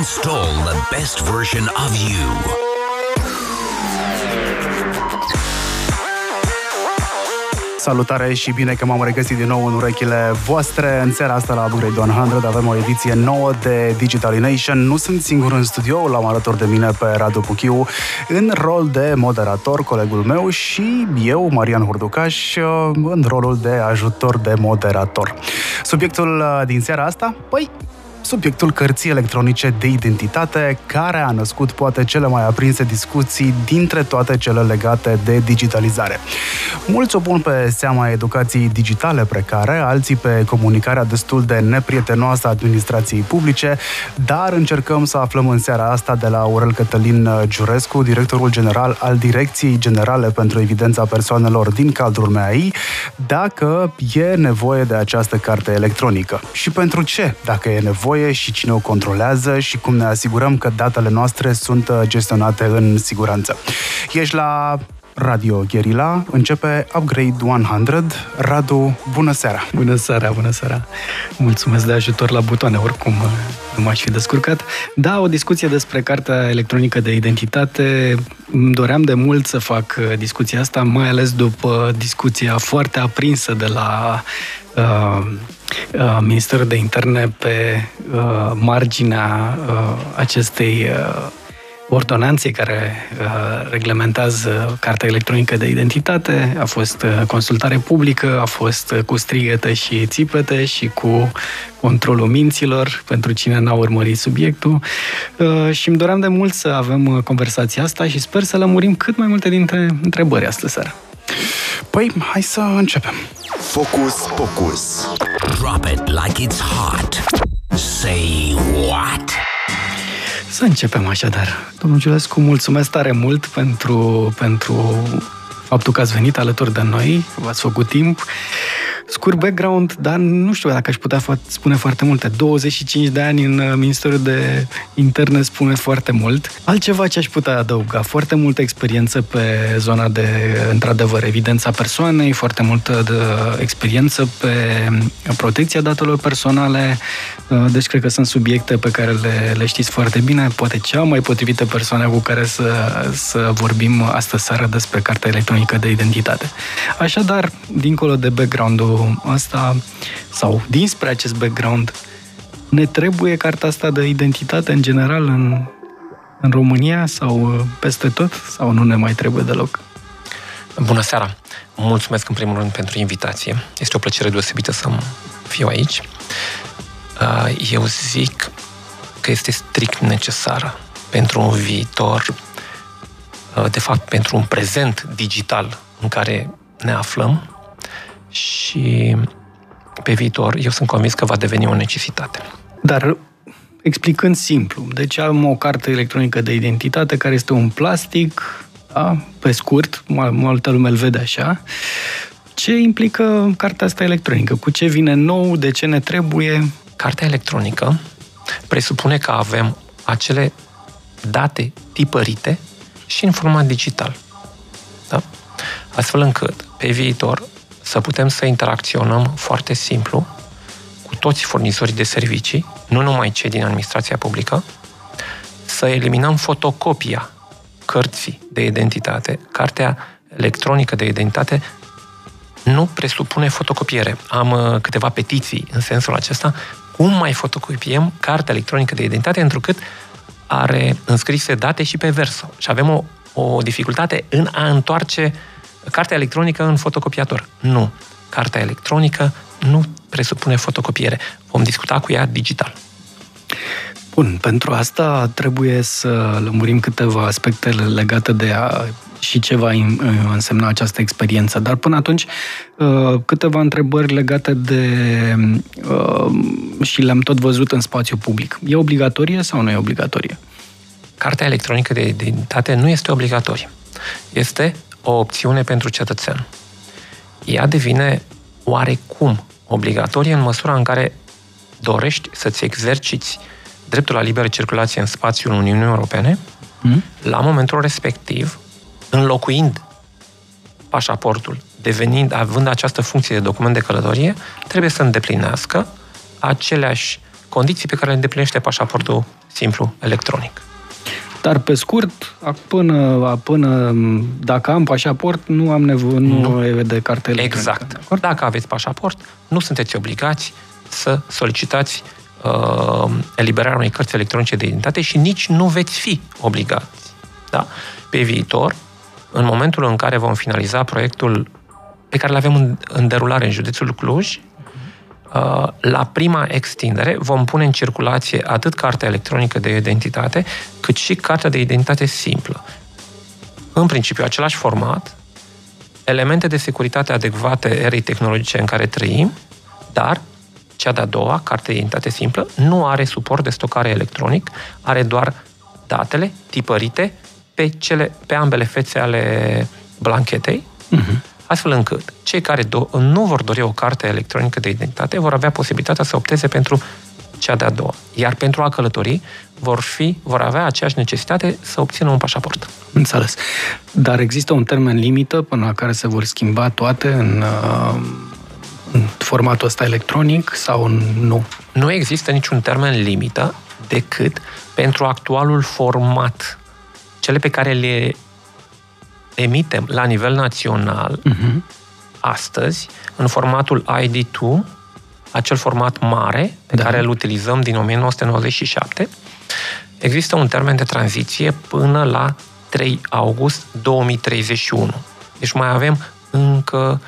Install the best version of you. Salutare și bine că m-am regăsit din nou în urechile voastre. În seara asta la Upgrade 100 avem o ediție nouă de Digitalination. Nu sunt singur în studio, l-am alături de mine pe Radu Puchiu, în rol de moderator, colegul meu, și eu, Marian Hurducaș, în rolul de ajutor de moderator. Subiectul din seara asta? Păi, subiectul cărții electronice de identitate, care a născut poate cele mai aprinse discuții dintre toate cele legate de digitalizare. Mulți o pun pe seama educației digitale precare, alții pe comunicarea destul de neprietenoasă a administrației publice, dar încercăm să aflăm în seara asta de la Aurel Cătălin Giulescu, directorul general al Direcției Generale pentru Evidența Persoanelor din cadrul MAI, dacă e nevoie de această carte electronică. Și pentru ce, dacă e nevoie, și cine o controlează și cum ne asigurăm că datele noastre sunt gestionate în siguranță. Ești la Radio Guerilla, începe Upgrade 100. Radu, bună seara! Bună seara, bună seara! Mulțumesc de ajutor la butoane, oricum nu m-aș fi descurcat. Da, o discuție despre Cartea electronică de identitate. Îmi doream de mult să fac discuția asta, mai ales după discuția foarte aprinsă de la Ministerul de Interne pe marginea acestei ordonanței care reglementează Cartea electronică de identitate. A fost consultare publică, a fost cu strigăte și țipete și cu controlul minților, pentru cine n-a urmărit subiectul. Și îmi doream de mult să avem conversația asta și sper să lămurim cât mai multe dintre întrebări astă seară. Păi, hai să începem. Focus, focus. Drop it like it's hot. Say what? Să începem așadar. Domnul Giulescu, mulțumesc tare mult pentru faptul că ați venit alături de noi, v-ați făcut timp. Scurt background, dar nu știu dacă aș putea spune foarte multe. 25 de ani în Ministerul de Interne spune foarte mult. Altceva ce aș putea adăuga, foarte multă experiență pe zona de, într-adevăr, evidența persoanei, foarte multă experiență pe protecția datelor personale, deci cred că sunt subiecte pe care le știți foarte bine, poate cea mai potrivită persoană cu care să vorbim astă seară despre Cartea electronică de identitate. Așadar, dincolo de background-ul asta, sau dinspre acest background, ne trebuie cartea asta de identitate în general în România sau peste tot, sau nu ne mai trebuie deloc? Bună seara! Mulțumesc în primul rând pentru invitație. Este o plăcere deosebită să fiu aici. Eu zic că este strict necesară pentru un viitor, de fapt pentru un prezent digital în care ne aflăm, și pe viitor eu sunt convins că va deveni o necesitate. Dar, explicând simplu, deci am o carte electronică de identitate care este un plastic, da? Pe scurt, multă lume îl vede așa. Ce implică cartea asta electronică? Cu ce vine nou? De ce ne trebuie? Cartea electronică presupune că avem acele date tipărite și în format digital. Da? Astfel încât, pe viitor, să putem să interacționăm foarte simplu cu toți furnizorii de servicii, nu numai cei din administrația publică, să eliminăm fotocopia cărții de identitate. Cartea electronică de identitate nu presupune fotocopiere. Am câteva petiții în sensul acesta. Cum mai fotocopiem Cartea electronică de identitate, întrucât are înscrise date și pe verso. Și avem o dificultate în a întoarce cartea electronică în fotocopiator. Nu. Cartea electronică nu presupune fotocopiere. Vom discuta cu ea digital. Bun. Pentru asta trebuie să lămurim câteva aspecte legate de ea și ce va însemna această experiență. Dar până atunci, câteva întrebări legate de... și le-am tot văzut în spațiu public. E obligatorie sau nu e obligatorie? Cartea electronică de identitate nu este obligatorie. Este o opțiune pentru cetățean. Ea devine oarecum obligatorie în măsura în care dorești să-ți exerciți dreptul la liberă circulație în spațiul Uniunii Europene, la momentul respectiv, înlocuind pașaportul, având această funcție de document de călătorie, trebuie să îndeplinească aceleași condiții pe care le îndeplinește pașaportul simplu electronic. Dar pe scurt, până dacă am pașaport, nu am nevoie de carte electronică. Exact. De-acord? Dacă aveți pașaport, nu sunteți obligați să solicitați eliberarea unei cărți electronice de identitate și nici nu veți fi obligați. Da? Pe viitor, în momentul în care vom finaliza proiectul pe care îl avem în derulare în județul Cluj, la prima extindere vom pune în circulație atât cartea electronică de identitate, cât și cartea de identitate simplă. În principiu, același format, elemente de securitate adecvate erei tehnologice în care trăim, dar cea de-a doua, cartea de identitate simplă, nu are suport de stocare electronic, are doar datele tipărite pe ambele fețe ale blanchetei, astfel încât cei care nu vor dori o carte electronică de identitate vor avea posibilitatea să opteze pentru cea de-a doua. Iar pentru a călători vor avea aceeași necesitate să obțină un pașaport. Înțeles. Dar există un termen limită până la care se vor schimba toate în formatul ăsta electronic sau nu? Nu există niciun termen limită decât pentru actualul format. Cele pe care le emitem la nivel național astăzi, în formatul ID2, acel format mare pe care îl utilizăm din 1997, există un termen de tranziție până la 3 august 2031. Deci mai avem încă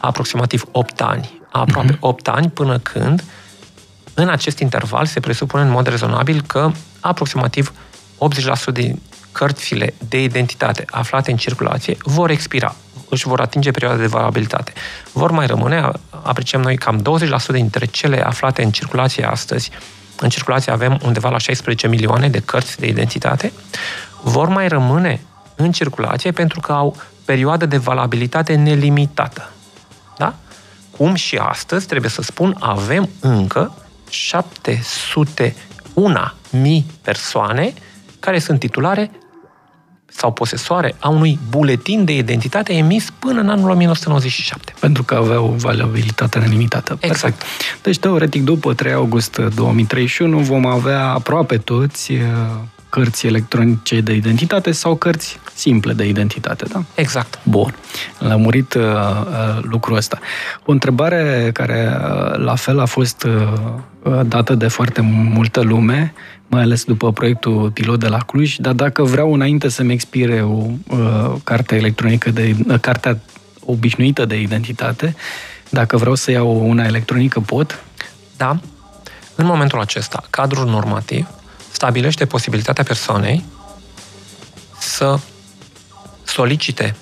aproximativ 8 ani, aproape 8 ani, până când în acest interval se presupune în mod rezonabil că aproximativ 80% din cărțile de identitate aflate în circulație vor expira, își vor atinge perioada de valabilitate. Vor mai rămâne, apreciem noi, cam 20% dintre cele aflate în circulație astăzi. În circulație avem undeva la 16 milioane de cărți de identitate. Vor mai rămâne în circulație pentru că au perioadă de valabilitate nelimitată. Da? Cum și astăzi, trebuie să spun, avem încă 701.000 persoane care sunt titulare sau posesoare a unui buletin de identitate emis până în anul 1997. Pentru că avea o valabilitate nelimitată. Exact. Perfect. Deci, teoretic, după 3 august 2031 vom avea aproape toți cărți electronice de identitate sau cărți simple de identitate, da? Exact. Bun. L-am murit lucrul ăsta. O întrebare care la fel a fost dată de foarte multă lume, mai ales după proiectul pilot de la Cluj, dar dacă vreau înainte să-mi expire o carte electronică, cartea obișnuită de identitate, dacă vreau să iau una electronică, pot? Da. În momentul acesta, cadrul normativ stabilește posibilitatea persoanei să solicite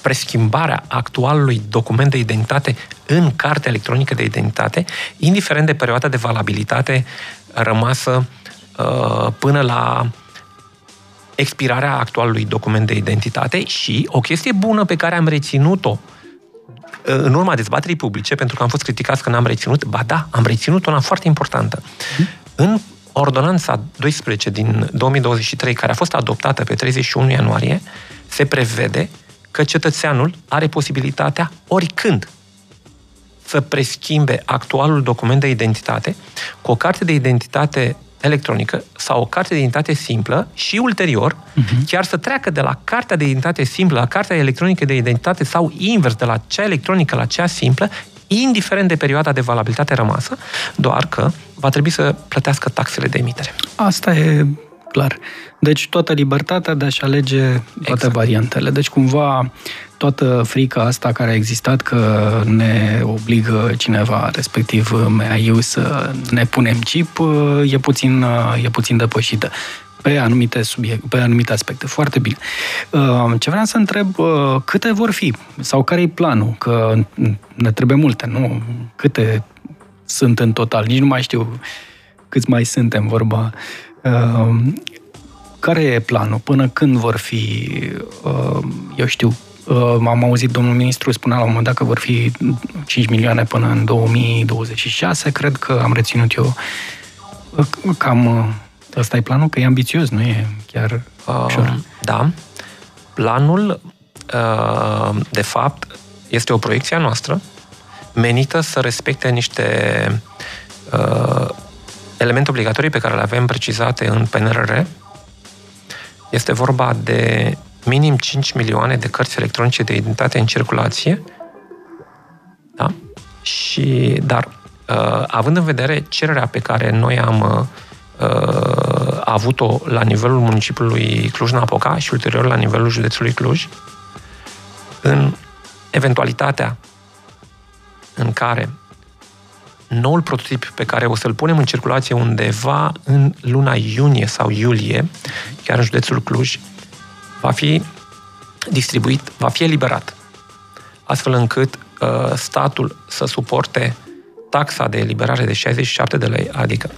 preschimbarea actualului document de identitate în carte electronică de identitate, indiferent de perioada de valabilitate rămasă până la expirarea actualului document de identitate. Și o chestie bună pe care am reținut-o în urma dezbaterii publice, pentru că am fost criticați că n-am reținut, ba da, am reținut una foarte importantă. În Ordonanța 12 din 2023, care a fost adoptată pe 31 ianuarie, se prevede că cetățeanul are posibilitatea oricând să preschimbe actualul document de identitate cu o carte de identitate electronică sau o carte de identitate simplă și ulterior chiar să treacă de la cartea de identitate simplă la cartea electronică de identitate sau invers, de la cea electronică la cea simplă, indiferent de perioada de valabilitate rămasă, doar că va trebui să plătească taxele de emitere. Asta e clar. Deci toată libertatea de a-și alege toate variantele. Deci cumva toată frica asta care a existat că ne obligă cineva, respectiv MAI-ul, să ne punem chip, e puțin depășită. Pe anumite subiecte, pe anumite aspecte. Foarte bine. Ce vreau să întreb, câte vor fi? Sau care e planul? Că ne trebuie multe, nu? Câte sunt în total? Nici nu mai știu câți mai suntem, vorba. Care e planul? Până când vor fi, eu știu, am auzit domnul ministru spunea la un moment dat că vor fi 5 milioane până în 2026, cred că am reținut eu cam... Ăsta e planul? Că e ambițios, nu e chiar ușor. Da. Planul, de fapt, este o proiecție a noastră menită să respecte niște elemente obligatorii pe care le avem precizate în PNRR. Este vorba de minim 5 milioane de cărți electronice de identitate în circulație. Da? Dar având în vedere cererea pe care noi am avut-o la nivelul municipiului Cluj-Napoca și ulterior la nivelul județului Cluj, în eventualitatea în care noul prototip pe care o să-l punem în circulație undeva în luna iunie sau iulie, chiar în județul Cluj, va fi distribuit, va fi eliberat, astfel încât statul să suporte taxa de eliberare de 67 de lei, adică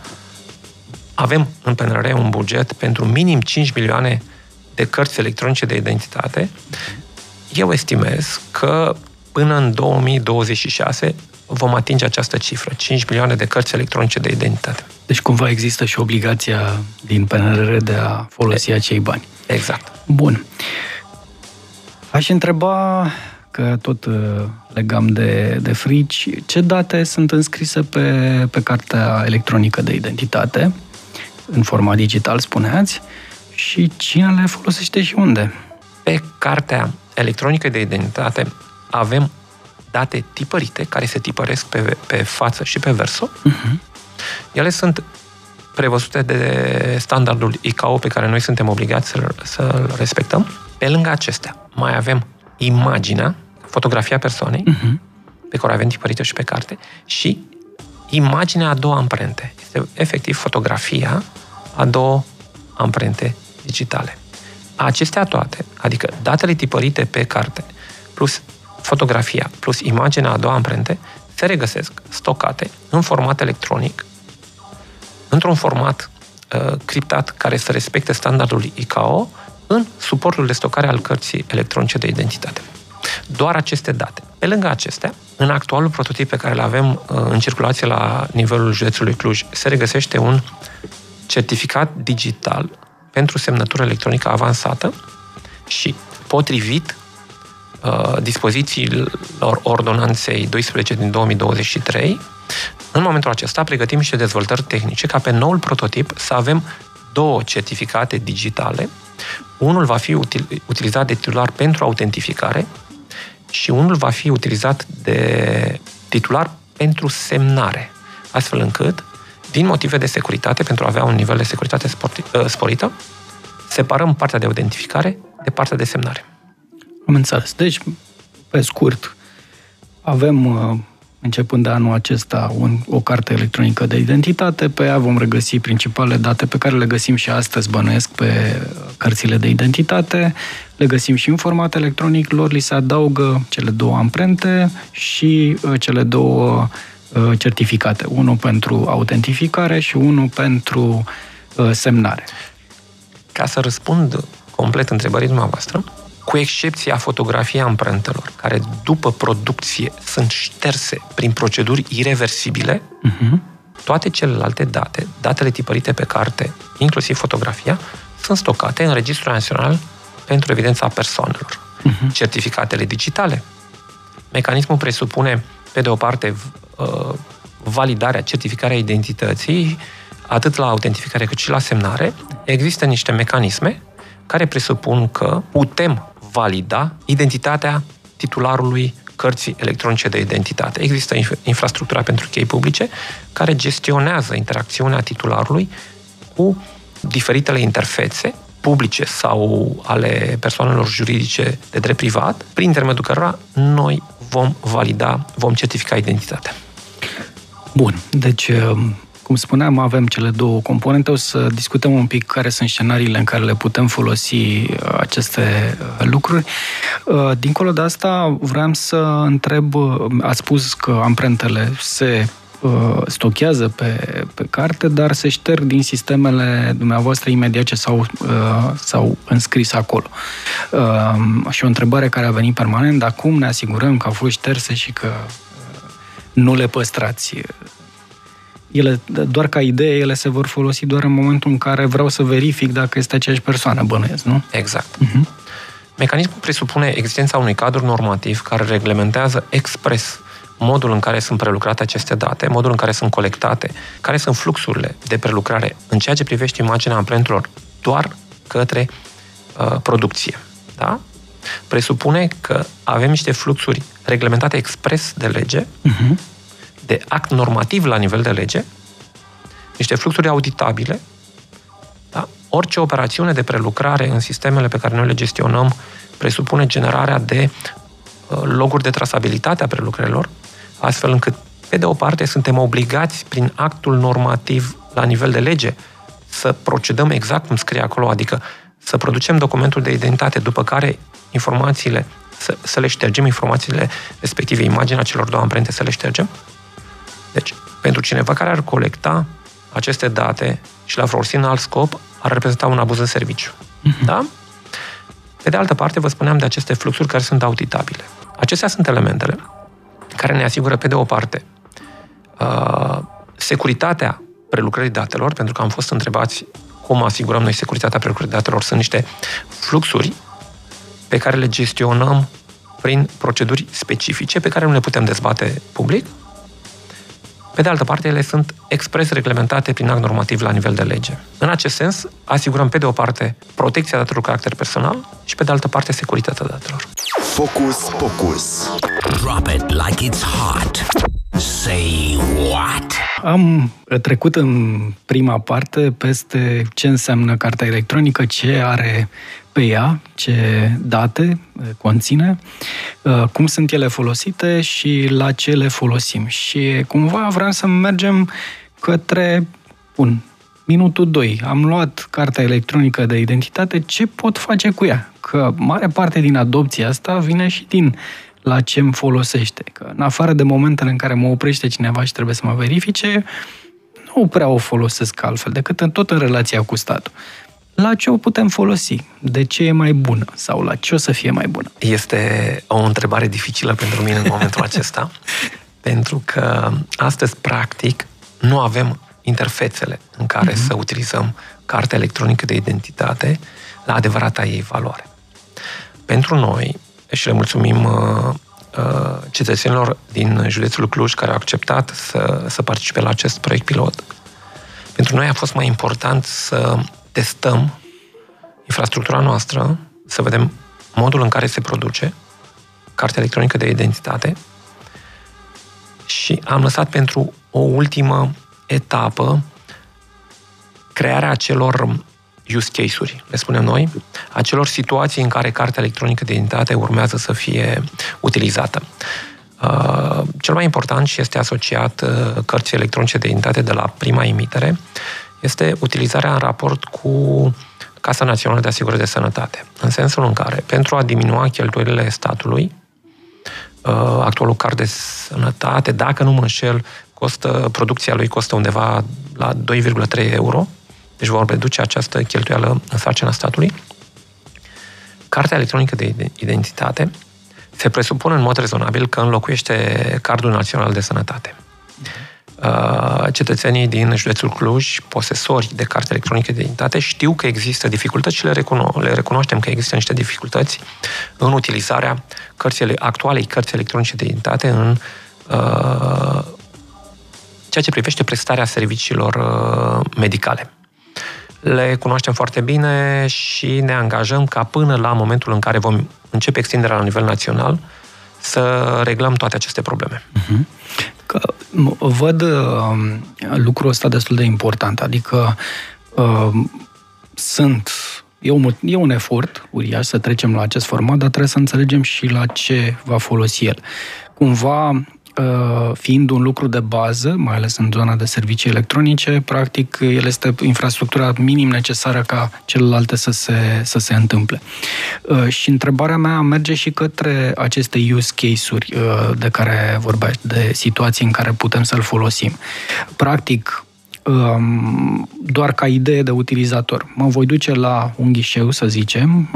avem în PNRR un buget pentru minim 5 milioane de cărți electronice de identitate. Eu estimez că până în 2026 vom atinge această cifră, 5 milioane de cărți electronice de identitate. Deci cumva există și obligația din PNRR de a folosi acei bani. Exact. Bun. Aș întreba, că tot legam de frici, ce date sunt înscrise pe Cartea electronică de identitate, în format digital, spuneați, și cine le folosește și unde? Pe Cartea electronică de identitate avem date tipărite, care se tipăresc pe față și pe verso. Uh-huh. Ele sunt prevăzute de standardul ICAO pe care noi suntem obligați să-l respectăm. Pe lângă acestea, mai avem imaginea, fotografia persoanei, uh-huh, pe care o avem tipărită și pe carte, și imaginea a două amprente. Este efectiv fotografia a două amprente digitale. Acestea toate, adică datele tipărite pe carte, plus fotografia, plus imaginea a două amprente, se regăsesc stocate în format electronic, într-un format criptat care să respecte standardul ICAO, în suportul de stocare al cărții electronice de identitate. Doar aceste date. Pe lângă acestea, în actualul prototip pe care îl avem în circulație la nivelul județului Cluj, se regăsește un certificat digital pentru semnătură electronică avansată și, potrivit dispozițiilor ordonanței 12 din 2023, în momentul acesta pregătim niște dezvoltări tehnice ca pe noul prototip să avem două certificate digitale. Unul va fi utilizat de titular pentru autentificare și unul va fi utilizat de titular pentru semnare, astfel încât, din motive de securitate, pentru a avea un nivel de securitate sporită, separăm partea de autentificare de partea de semnare. Am înțeles. Deci, pe scurt, avem, începând de anul acesta, o carte electronică de identitate. Pe ea vom regăsi principalele date pe care le găsim și astăzi, bănuiesc, pe cărțile de identitate. Le găsim și în format electronic. Lor li se adaugă cele două amprente și cele două certificate. Unul pentru autentificare și unul pentru semnare. Ca să răspund complet întrebării dumneavoastră, cu excepția fotografiei amprentelor, care după producție sunt șterse prin proceduri ireversibile, uh-huh, toate celelalte date, datele tipărite pe carte, inclusiv fotografia, sunt stocate în Registrul Național pentru Evidența Persoanelor. Uh-huh. Certificatele digitale. Mecanismul presupune, pe de o parte, validarea, certificarea identității, atât la autentificare cât și la semnare. Există niște mecanisme care presupun că putem valida identitatea titularului cărții electronice de identitate. Există infrastructura pentru chei publice care gestionează interacțiunea titularului cu diferitele interfețe publice sau ale persoanelor juridice de drept privat, prin intermediul cărora noi vom valida, vom certifica identitatea. Bun, deci, cum spuneam, avem cele două componente. O să discutăm un pic care sunt scenariile în care le putem folosi aceste lucruri. Dincolo de asta, vreau să întreb, ați spus că amprentele se stochează pe carte, dar se șterg din sistemele dumneavoastră imediat ce s-au înscris acolo. Și o întrebare care a venit permanent, dar cum ne asigurăm că au fost șterse și că nu le păstrați? Ele, doar ca idee, ele se vor folosi doar în momentul în care vreau să verific dacă este aceeași persoană, bănuiesc, nu? Exact. Uh-huh. Mecanismul presupune existența unui cadru normativ care reglementează expres modul în care sunt prelucrate aceste date, modul în care sunt colectate, care sunt fluxurile de prelucrare în ceea ce privește imaginea amprentelor doar către producție. Da? Presupune că avem niște fluxuri reglementate expres de lege, de act normativ la nivel de lege, niște fluxuri auditabile. Da? Orice operațiune de prelucrare în sistemele pe care noi le gestionăm presupune generarea de loguri de trasabilitate a prelucrărilor, astfel încât, pe de o parte, suntem obligați prin actul normativ la nivel de lege să procedăm exact cum scrie acolo, adică să producem documentul de identitate, după care informațiile, să le ștergem informațiile respective, imaginea celor două amprente, să le ștergem. Deci, pentru cineva care ar colecta aceste date și le-ar folosi în alt scop, ar reprezenta un abuz de serviciu. Da? Pe de altă parte, vă spuneam de aceste fluxuri care sunt auditabile. Acestea sunt elementele care ne asigură, pe de o parte, securitatea prelucrării datelor, pentru că am fost întrebați cum asigurăm noi securitatea prelucrării datelor. Sunt niște fluxuri pe care le gestionăm prin proceduri specifice pe care nu le putem dezbate public. Pe de altă parte, ele sunt expres reglementate prin act normativ la nivel de lege. În acest sens, asigurăm pe de o parte protecția datelor cu caracter personal și pe de altă parte securitatea datelor. Focus. Drop it like it's hot. Say what? Am trecut în prima parte peste ce înseamnă cartea electronică, ce are pe ea, ce date conține, cum sunt ele folosite și la ce le folosim. Și cumva vreau să mergem către minutul 2. Am luat cartea electronică de identitate, ce pot face cu ea? Că mare parte din adopția asta vine și din la ce îmi folosește. Că în afară de momentele în care mă oprește cineva și trebuie să mă verifice, nu prea o folosesc altfel decât tot în relația cu statul. La ce o putem folosi? De ce e mai bună? Sau la ce o să fie mai bună? Este o întrebare dificilă pentru mine în momentul acesta, pentru că astăzi, practic, nu avem interfețele în care să utilizăm cartea electronică de identitate la adevărata ei valoare. Pentru noi, și le mulțumim cetățenilor din județul Cluj care au acceptat să participe la acest proiect pilot, pentru noi a fost mai important să testăm infrastructura noastră, să vedem modul în care se produce cartea electronică de identitate și am lăsat pentru o ultimă etapă crearea acelor use case-uri, le spunem noi, acelor situații în care cartea electronică de identitate urmează să fie utilizată. Cel mai important și este asociat cărții electronice de identitate de la prima emitere este utilizarea în raport cu Casa Națională de Asigurări de Sănătate, în sensul în care, pentru a diminua cheltuielile statului, actualul card de sănătate, dacă nu mă înșel, producția lui costă undeva la 2,3 €, deci vom reduce această cheltuială în sarcina statului. Cartea electronică de identitate se presupune în mod rezonabil că înlocuiește Cardul Național de Sănătate. Cetățenii din județul Cluj, posesori de carte electronică de identitate, știu că există dificultăți și le recunoaștem că există niște dificultăți în utilizarea actualei cărți electronice de identitate în ceea ce privește prestarea serviciilor medicale. Le cunoaștem foarte bine și ne angajăm ca până la momentul în care vom începe extinderea la nivel național să reglăm toate aceste probleme. Că văd lucrul ăsta destul de important, adică e un efort uriaș să trecem la acest format, dar trebuie să înțelegem și la ce va folosi el. Cumva, fiind un lucru de bază, mai ales în zona de servicii electronice, practic el este infrastructura minim necesară ca celelalte să se întâmple. Și întrebarea mea merge și către aceste use case-uri de care vorbeai, de situații în care putem să-l folosim. Practic, doar ca idee de utilizator. Mă voi duce la un ghișeu, să zicem,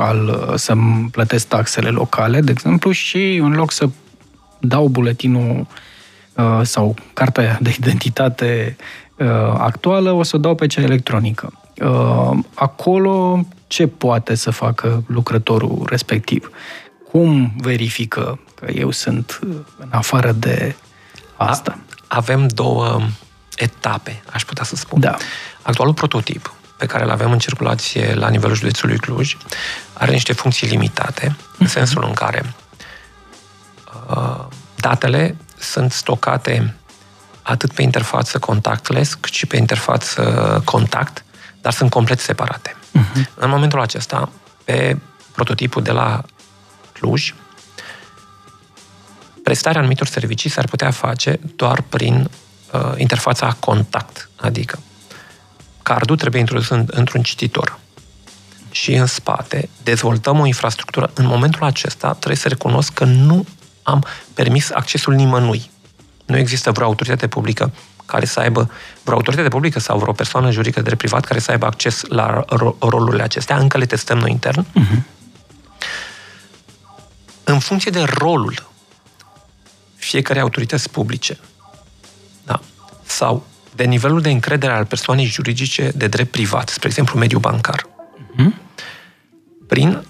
să-mi plătesc taxele locale, de exemplu, și în loc să dau buletinul sau cartea de identitate actuală, o să o dau pe cea electronică. Acolo ce poate să facă lucrătorul respectiv? Cum verifică că eu sunt în afară de asta. Avem două etape, aș putea să spun. Da. Actualul prototip pe care îl avem în circulație la nivelul județului Cluj are niște funcții limitate, în sensul în care datele sunt stocate atât pe interfață contactless, cât și pe interfață contact, dar sunt complet separate. În momentul acesta, pe prototipul de la Cluj, prestarea anumitor servicii s-ar putea face doar prin interfața contact, adică cardul trebuie introdus într-un cititor și în spate dezvoltăm o infrastructură. În momentul acesta trebuie să recunosc că nu am permis accesul nimănui. Nu există vreo autoritate publică care să aibă, vreo autoritate publică sau vreo persoană juridică de drept privat care să aibă acces la rolurile acestea. Încă le testăm noi intern. În funcție de rolul fiecare autorități publice, da, sau de nivelul de încredere al persoanei juridice de drept privat, spre exemplu mediul bancar, prin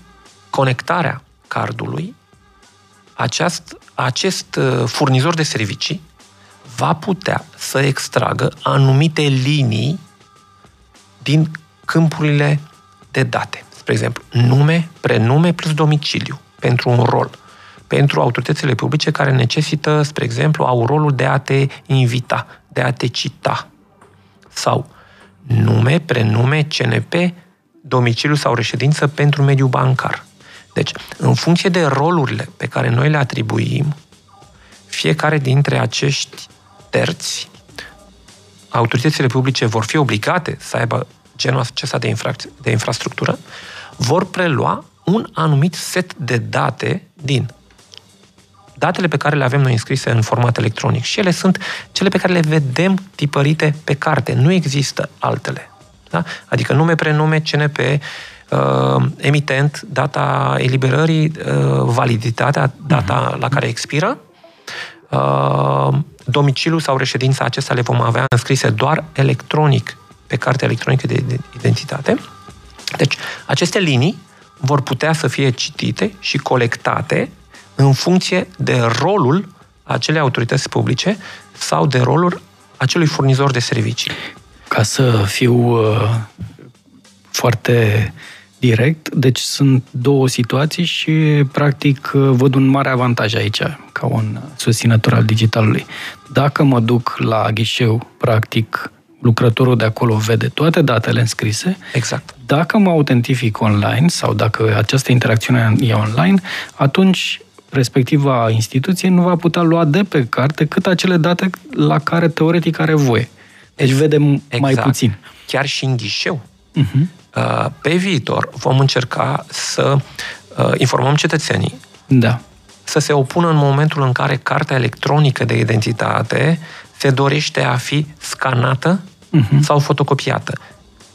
conectarea cardului, acest furnizor de servicii va putea să extragă anumite linii din câmpurile de date. Spre exemplu, nume, prenume plus domiciliu pentru un rol. Pentru autoritățile publice care necesită, spre exemplu, au rolul de a te invita, de a te cita. Sau nume, prenume, CNP, domiciliu sau reședință pentru mediul bancar. Deci, în funcție de rolurile pe care noi le atribuim, fiecare dintre acești terți, autoritățile publice vor fi obligate să aibă genul acesta de infrastructură, vor prelua un anumit set de date din datele pe care le avem noi înscrise în format electronic. Și ele sunt cele pe care le vedem tipărite pe carte. Nu există altele. Da? Adică nume, prenume, CNP, emitent, data eliberării, validitatea, data la care expiră, domiciliul sau reședința acestea le vom avea înscrise doar electronic pe Cartea electronică de identitate. Deci, aceste linii vor putea să fie citite și colectate în funcție de rolul acelei autorități publice sau de rolul acelui furnizor de servicii. Ca să fiu foarte direct, deci sunt două situații și practic văd un mare avantaj aici, ca un susținător al digitalului. Dacă mă duc la ghișeu, practic lucrătorul de acolo vede toate datele înscrise. Exact. Dacă mă autentific online sau dacă această interacțiune e online, atunci respectiva instituție nu va putea lua de pe carte cât acele date la care teoretic are voie. Deci vedem mai puțin. Chiar și în ghișeu. Pe viitor vom încerca să informăm cetățenii să se opună în momentul în care Cartea electronică de identitate se dorește a fi scanată sau fotocopiată.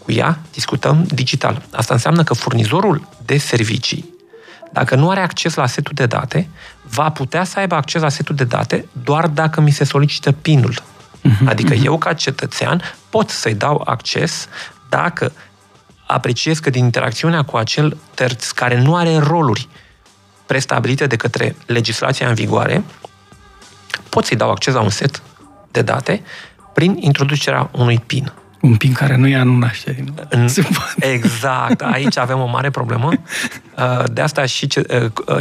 Cu ea discutăm digital. Asta înseamnă că furnizorul de servicii, dacă nu are acces la setul de date, va putea să aibă acces la setul de date doar dacă mi se solicită PIN-ul. Adică eu, ca cetățean, pot să-i dau acces dacă apreciez că din interacțiunea cu acel terț care nu are roluri prestabilite de către legislația în vigoare, pot să-i dau acces la un set de date prin introducerea unui PIN. Un PIN care nu e anunțat. Exact. Aici avem o mare problemă. De asta și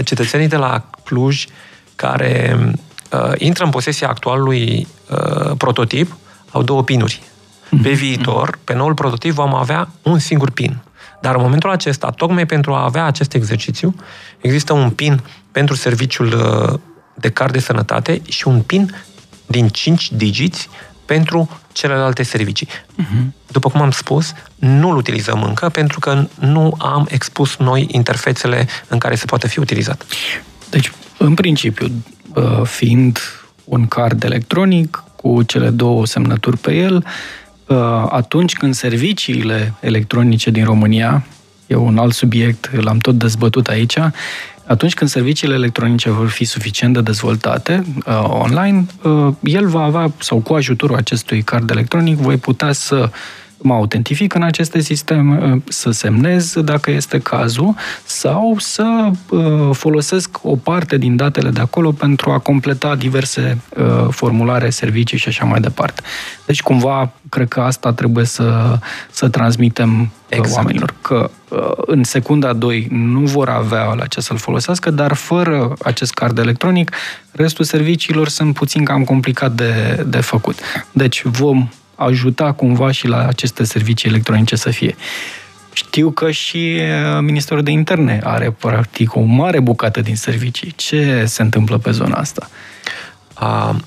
cetățenii de la Cluj care intră în posesia actualului prototip au două PIN-uri. Pe viitor, pe noul prototip, vom avea un singur PIN. Dar în momentul acesta, tocmai pentru a avea acest exercițiu, există un PIN pentru serviciul de card de sănătate și un PIN din 5 digiți pentru celelalte servicii. După cum am spus, nu-l utilizăm încă pentru că nu am expus noi interfețele în care se poate fi utilizat. Deci, în principiu, fiind un card electronic cu cele două semnături pe el, atunci când serviciile electronice din România, e un alt subiect, l-am tot dezbătut aici, atunci când serviciile electronice vor fi suficient de dezvoltate online, el va avea, sau cu ajutorul acestui card electronic, voi putea să mă autentific în aceste sisteme, să semnez dacă este cazul sau să folosesc o parte din datele de acolo pentru a completa diverse formulare, servicii și așa mai departe. Deci, cumva, cred că asta trebuie să transmitem oamenilor, că în secunda 2 nu vor avea la ce să-l folosească, dar fără acest card electronic, restul serviciilor sunt puțin cam complicat de făcut. Deci, vom ajuta cumva și la aceste servicii electronice să fie. Știu că și Ministerul de Interne are, practic, o mare bucată din servicii. Ce se întâmplă pe zona asta?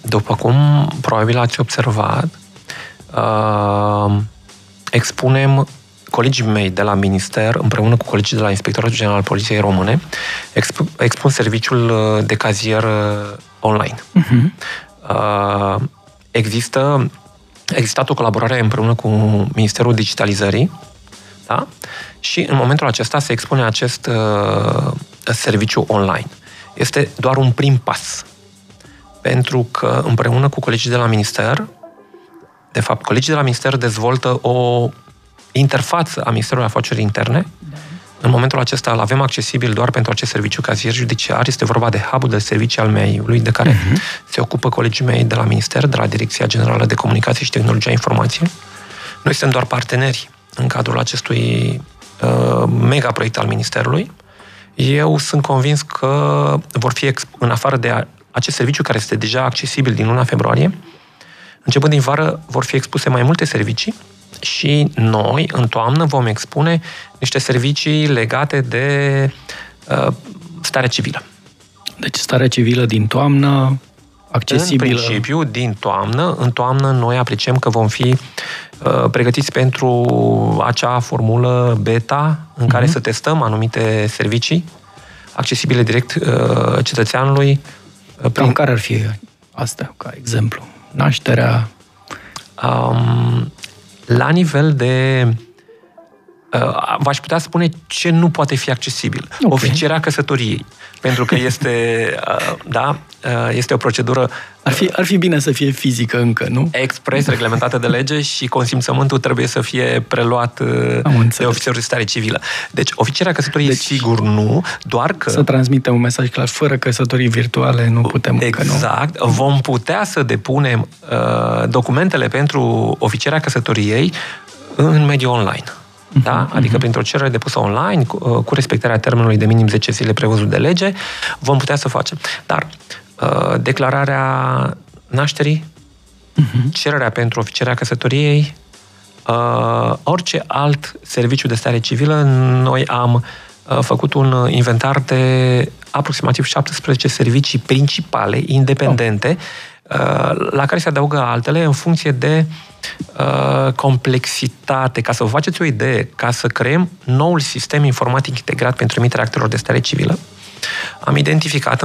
După cum probabil ați observat, expunem colegii mei de la Minister, împreună cu colegii de la Inspectoratul General al Poliției Române, expun serviciul de cazier online. A existat o colaborare împreună cu Ministerul Digitalizării, da? Și în momentul acesta se expune acest serviciu online. Este doar un prim pas, pentru că împreună cu colegii de la Minister, de fapt, colegii de la Minister dezvoltă o interfață a Ministerului Afacerilor Interne. În momentul acesta îl avem accesibil doar pentru acest serviciu cazier judiciar. Este vorba de hub-ul de servicii al MAI-ului, de care se ocupă colegii mei de la Minister, de la Direcția Generală de Comunicație și Tehnologia Informației. Noi suntem doar parteneri în cadrul acestui mega proiect al Ministerului. Eu sunt convins că vor fi, în afară de acest serviciu care este deja accesibil din luna februarie, începând din vară vor fi expuse mai multe servicii. Și noi, în toamnă, vom expune niște servicii legate de starea civilă. Deci starea civilă din toamnă, accesibilă. În principiu, din toamnă. În toamnă noi apreciem că vom fi pregătiți pentru acea formulă beta în care să testăm anumite servicii accesibile direct cetățeanului. Prin care ar fi asta, ca exemplu? Nașterea? La nivel de... v-aș putea spune ce nu poate fi accesibil. Okay. Oficierea căsătoriei. Pentru că este, este o procedură... Ar fi bine să fie fizică încă, nu? Expres, reglementată de lege și consimțământul trebuie să fie preluat de ofițerul de stare civilă. Deci, oficierea căsătoriei, deci, sigur nu, doar că... Să transmitem un mesaj clar, fără căsătorii virtuale nu putem încă, nu? Exact. Vom putea să depunem documentele pentru oficierea căsătoriei în mediul online. Da? Adică printr-o cerere depusă online, cu respectarea termenului de minim 10 zile prevăzut de lege, vom putea să facem. Dar declararea nașterii, cererea pentru oficierea căsătoriei, orice alt serviciu de stare civilă, noi am făcut un inventar de aproximativ 17 servicii principale, independente, la care se adaugă altele în funcție de complexitate. Ca să vă faceți o idee, ca să creăm noul sistem informatic integrat pentru emiterea actelor de stare civilă, am identificat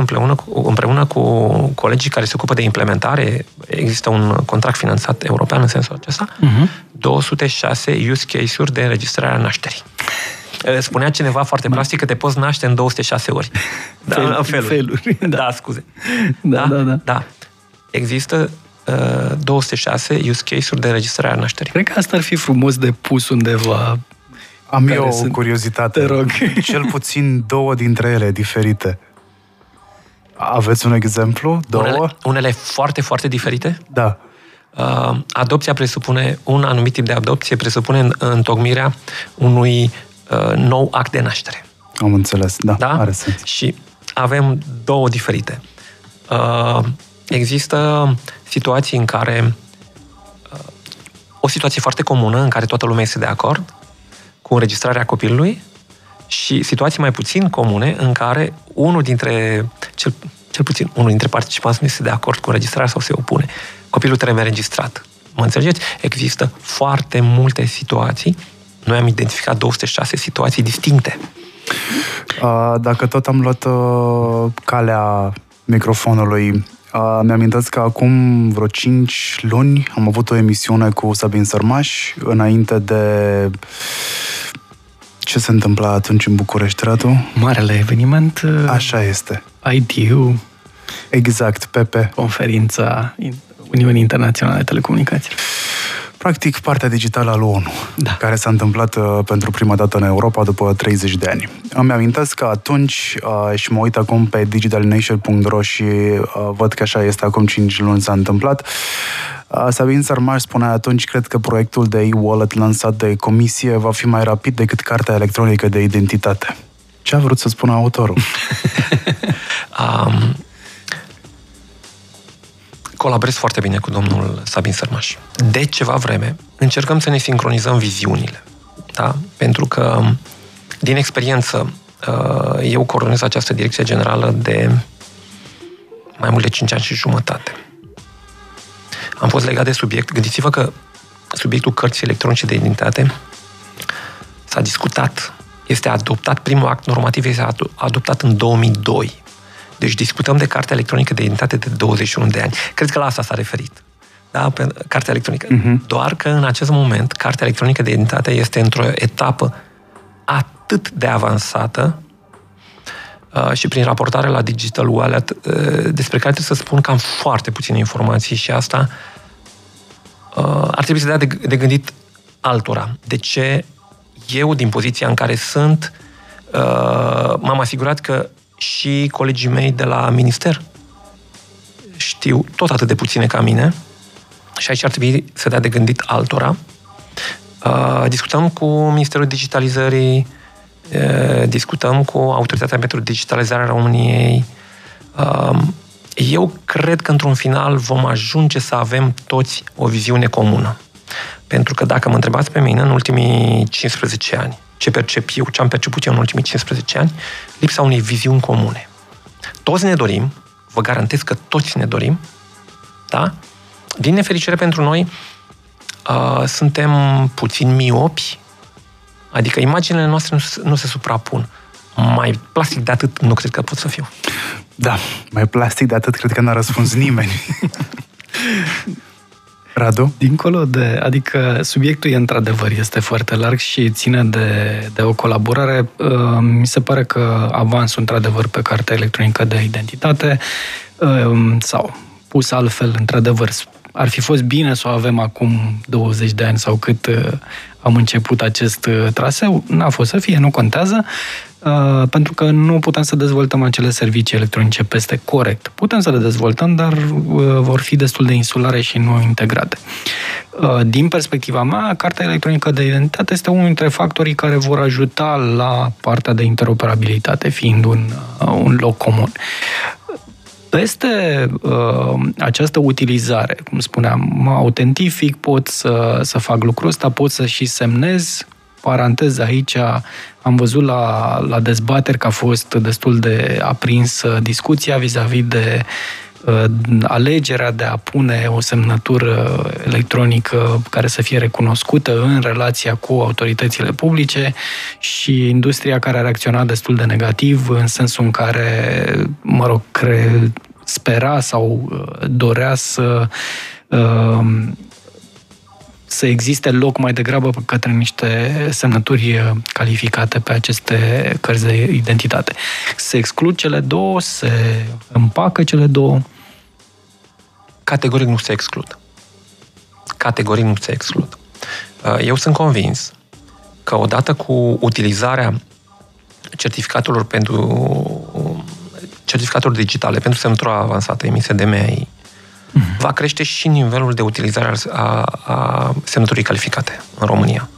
împreună cu colegii care se ocupă de implementare, există un contract finanțat european în sensul acesta, 206 use case-uri de înregistrare a nașterii. Spunea cineva foarte plastic că te poți naște în 206 ori. Da, feluri. Da, scuze. Da. Există 206 use case-uri de înregistrare a nașterii. Cred că asta ar fi frumos de pus undeva. Am eu o curiozitate. Te rog. Cel puțin 2 dintre ele diferite. Aveți un exemplu? 2? Unele foarte, foarte diferite? Da. Adopția presupune, un anumit tip de adopție presupune întocmirea unui nou act de naștere. Am înțeles, da? Are sens. Și avem 2 diferite. Există situații în care, o situație foarte comună în care toată lumea este de acord cu înregistrarea copilului și situații mai puțin comune în care unul dintre, cel puțin unul dintre participanți nu este de acord cu înregistrarea sau se opune. Copilul trebuie înregistrat. Mă înțelegeți? Există foarte multe situații. Noi am identificat 206 situații distincte. Dacă tot am luat calea microfonului, mi-amintesc că acum vreo 5 luni am avut o emisiune cu Sabin Sârmaș, înainte de... Ce se întâmpla atunci în București, Radu? Marele eveniment... Așa este. IDU. Exact, PP. Conferința Uniunii Internaționale de Telecomunicații. practic partea digitală a lui ONU, care s-a întâmplat pentru prima dată în Europa după 30 de ani. Îmi amintesc că atunci, și mă uit acum pe digitalination.ro și văd că așa este, acum 5 luni s-a întâmplat, Sabin Sârmaș spunea atunci, cred că proiectul de e-wallet lansat de comisie va fi mai rapid decât Cartea electronică de identitate. Ce a vrut să spună autorul? Colaborez foarte bine cu domnul Sabin Sârmaș. De ceva vreme încercăm să ne sincronizăm viziunile. Da? Pentru că, din experiență, eu coordonez această direcție generală de mai mult de 5 ani și jumătate. Am fost legat de subiect. Gândiți-vă că subiectul cărții electronice de identitate s-a discutat, este adoptat, primul act normativ este adoptat în 2002. Deci discutăm de Cartea electronică de identitate de 21 de ani. Cred că la asta s-a referit. Da? Cartea electronică. Doar că în acest moment Cartea electronică de identitate este într-o etapă atât de avansată și prin raportare la Digital Wallet, despre care trebuie să spun că am foarte puține informații și asta ar trebui să dea de gândit altora. De ce eu, din poziția în care sunt, m-am asigurat că și colegii mei de la minister știu tot atât de puține ca mine și aici ar trebui să dea de gândit altora. Discutăm cu Ministerul Digitalizării, discutăm cu Autoritatea pentru Digitalizare a României. Eu cred că într-un final vom ajunge să avem toți o viziune comună. Pentru că dacă mă întrebați pe mine, în ultimii 15 ani, ce percep eu, ce am perceput eu în ultimii 15 ani, lipsa unei viziuni comune. Toți ne dorim, vă garantez că toți ne dorim, da? Din nefericire pentru noi, suntem puțin miopi, adică imaginele noastre nu se suprapun. Mai plastic de atât nu cred că pot să fiu. Da, mai plastic de atât cred că n-a răspuns nimeni. Radu? Dincolo de... Adică subiectul, într-adevăr, este foarte larg și ține de o colaborare. Mi se pare că avansul, într-adevăr, pe Cartea electronică de identitate sau pus altfel, într-adevăr, ar fi fost bine să o avem acum 20 de ani sau cât am început acest traseu. N-a fost să fie, nu contează, pentru că nu putem să dezvoltăm acele servicii electronice peste corect. Putem să le dezvoltăm, dar vor fi destul de insulare și nu integrate. Din perspectiva mea, Cartea electronică de identitate este unul dintre factorii care vor ajuta la partea de interoperabilitate, fiind un loc comun. Peste această utilizare, cum spuneam, mă autentific, pot să fac lucrul ăsta, pot să și semnez. Paranteză aici, am văzut la dezbateri că a fost destul de aprins discuția vis-a-vis de alegerea de a pune o semnătură electronică care să fie recunoscută în relația cu autoritățile publice și industria care a reacționat destul de negativ în sensul în care, mă rog, spera sau dorea să existe loc mai degrabă către niște semnături calificate pe aceste cărți de identitate. Se exclud cele două? Se împacă cele două? Categoric nu se exclud. Categoric nu se exclud. Eu sunt convins că odată cu utilizarea certificatelor digitale pentru semnătura avansată emise de MAI, va crește și nivelul de utilizare a semnăturii calificate în România.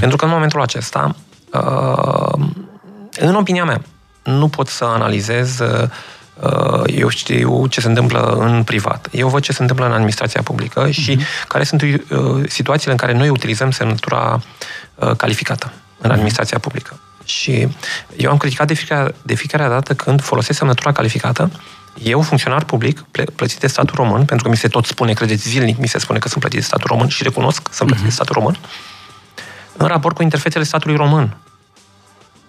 Pentru că în momentul acesta, în opinia mea, nu pot să analizez, eu știu ce se întâmplă în privat. Eu văd ce se întâmplă în administrația publică și care sunt situațiile în care noi utilizăm semnătura calificată în administrația publică. Și eu am criticat de fiecare dată când folosesc semnătura calificată. Eu, funcționar public, plătit de statul român, pentru că mi se tot spune, credeți, zilnic mi se spune că sunt plătit de statul român și recunosc că sunt plătit de statul român, în raport cu interfețele statului român.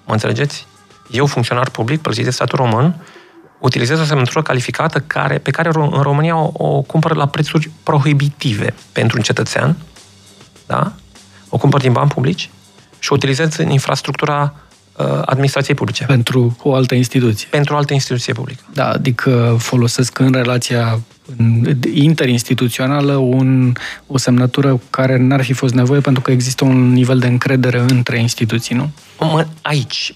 Mă înțelegeți? Eu, funcționar public, plătit de statul român, utilizez o semnătură calificată pe care în România o cumpăr la prețuri prohibitive pentru un cetățean, da? O cumpăr din bani publici și o utilizez în infrastructura administrației publice. Pentru o altă instituție. Pentru o altă instituție publică. Da, adică folosesc în relația interinstituțională o semnătură care n-ar fi fost nevoie pentru că există un nivel de încredere între instituții, nu? Aici.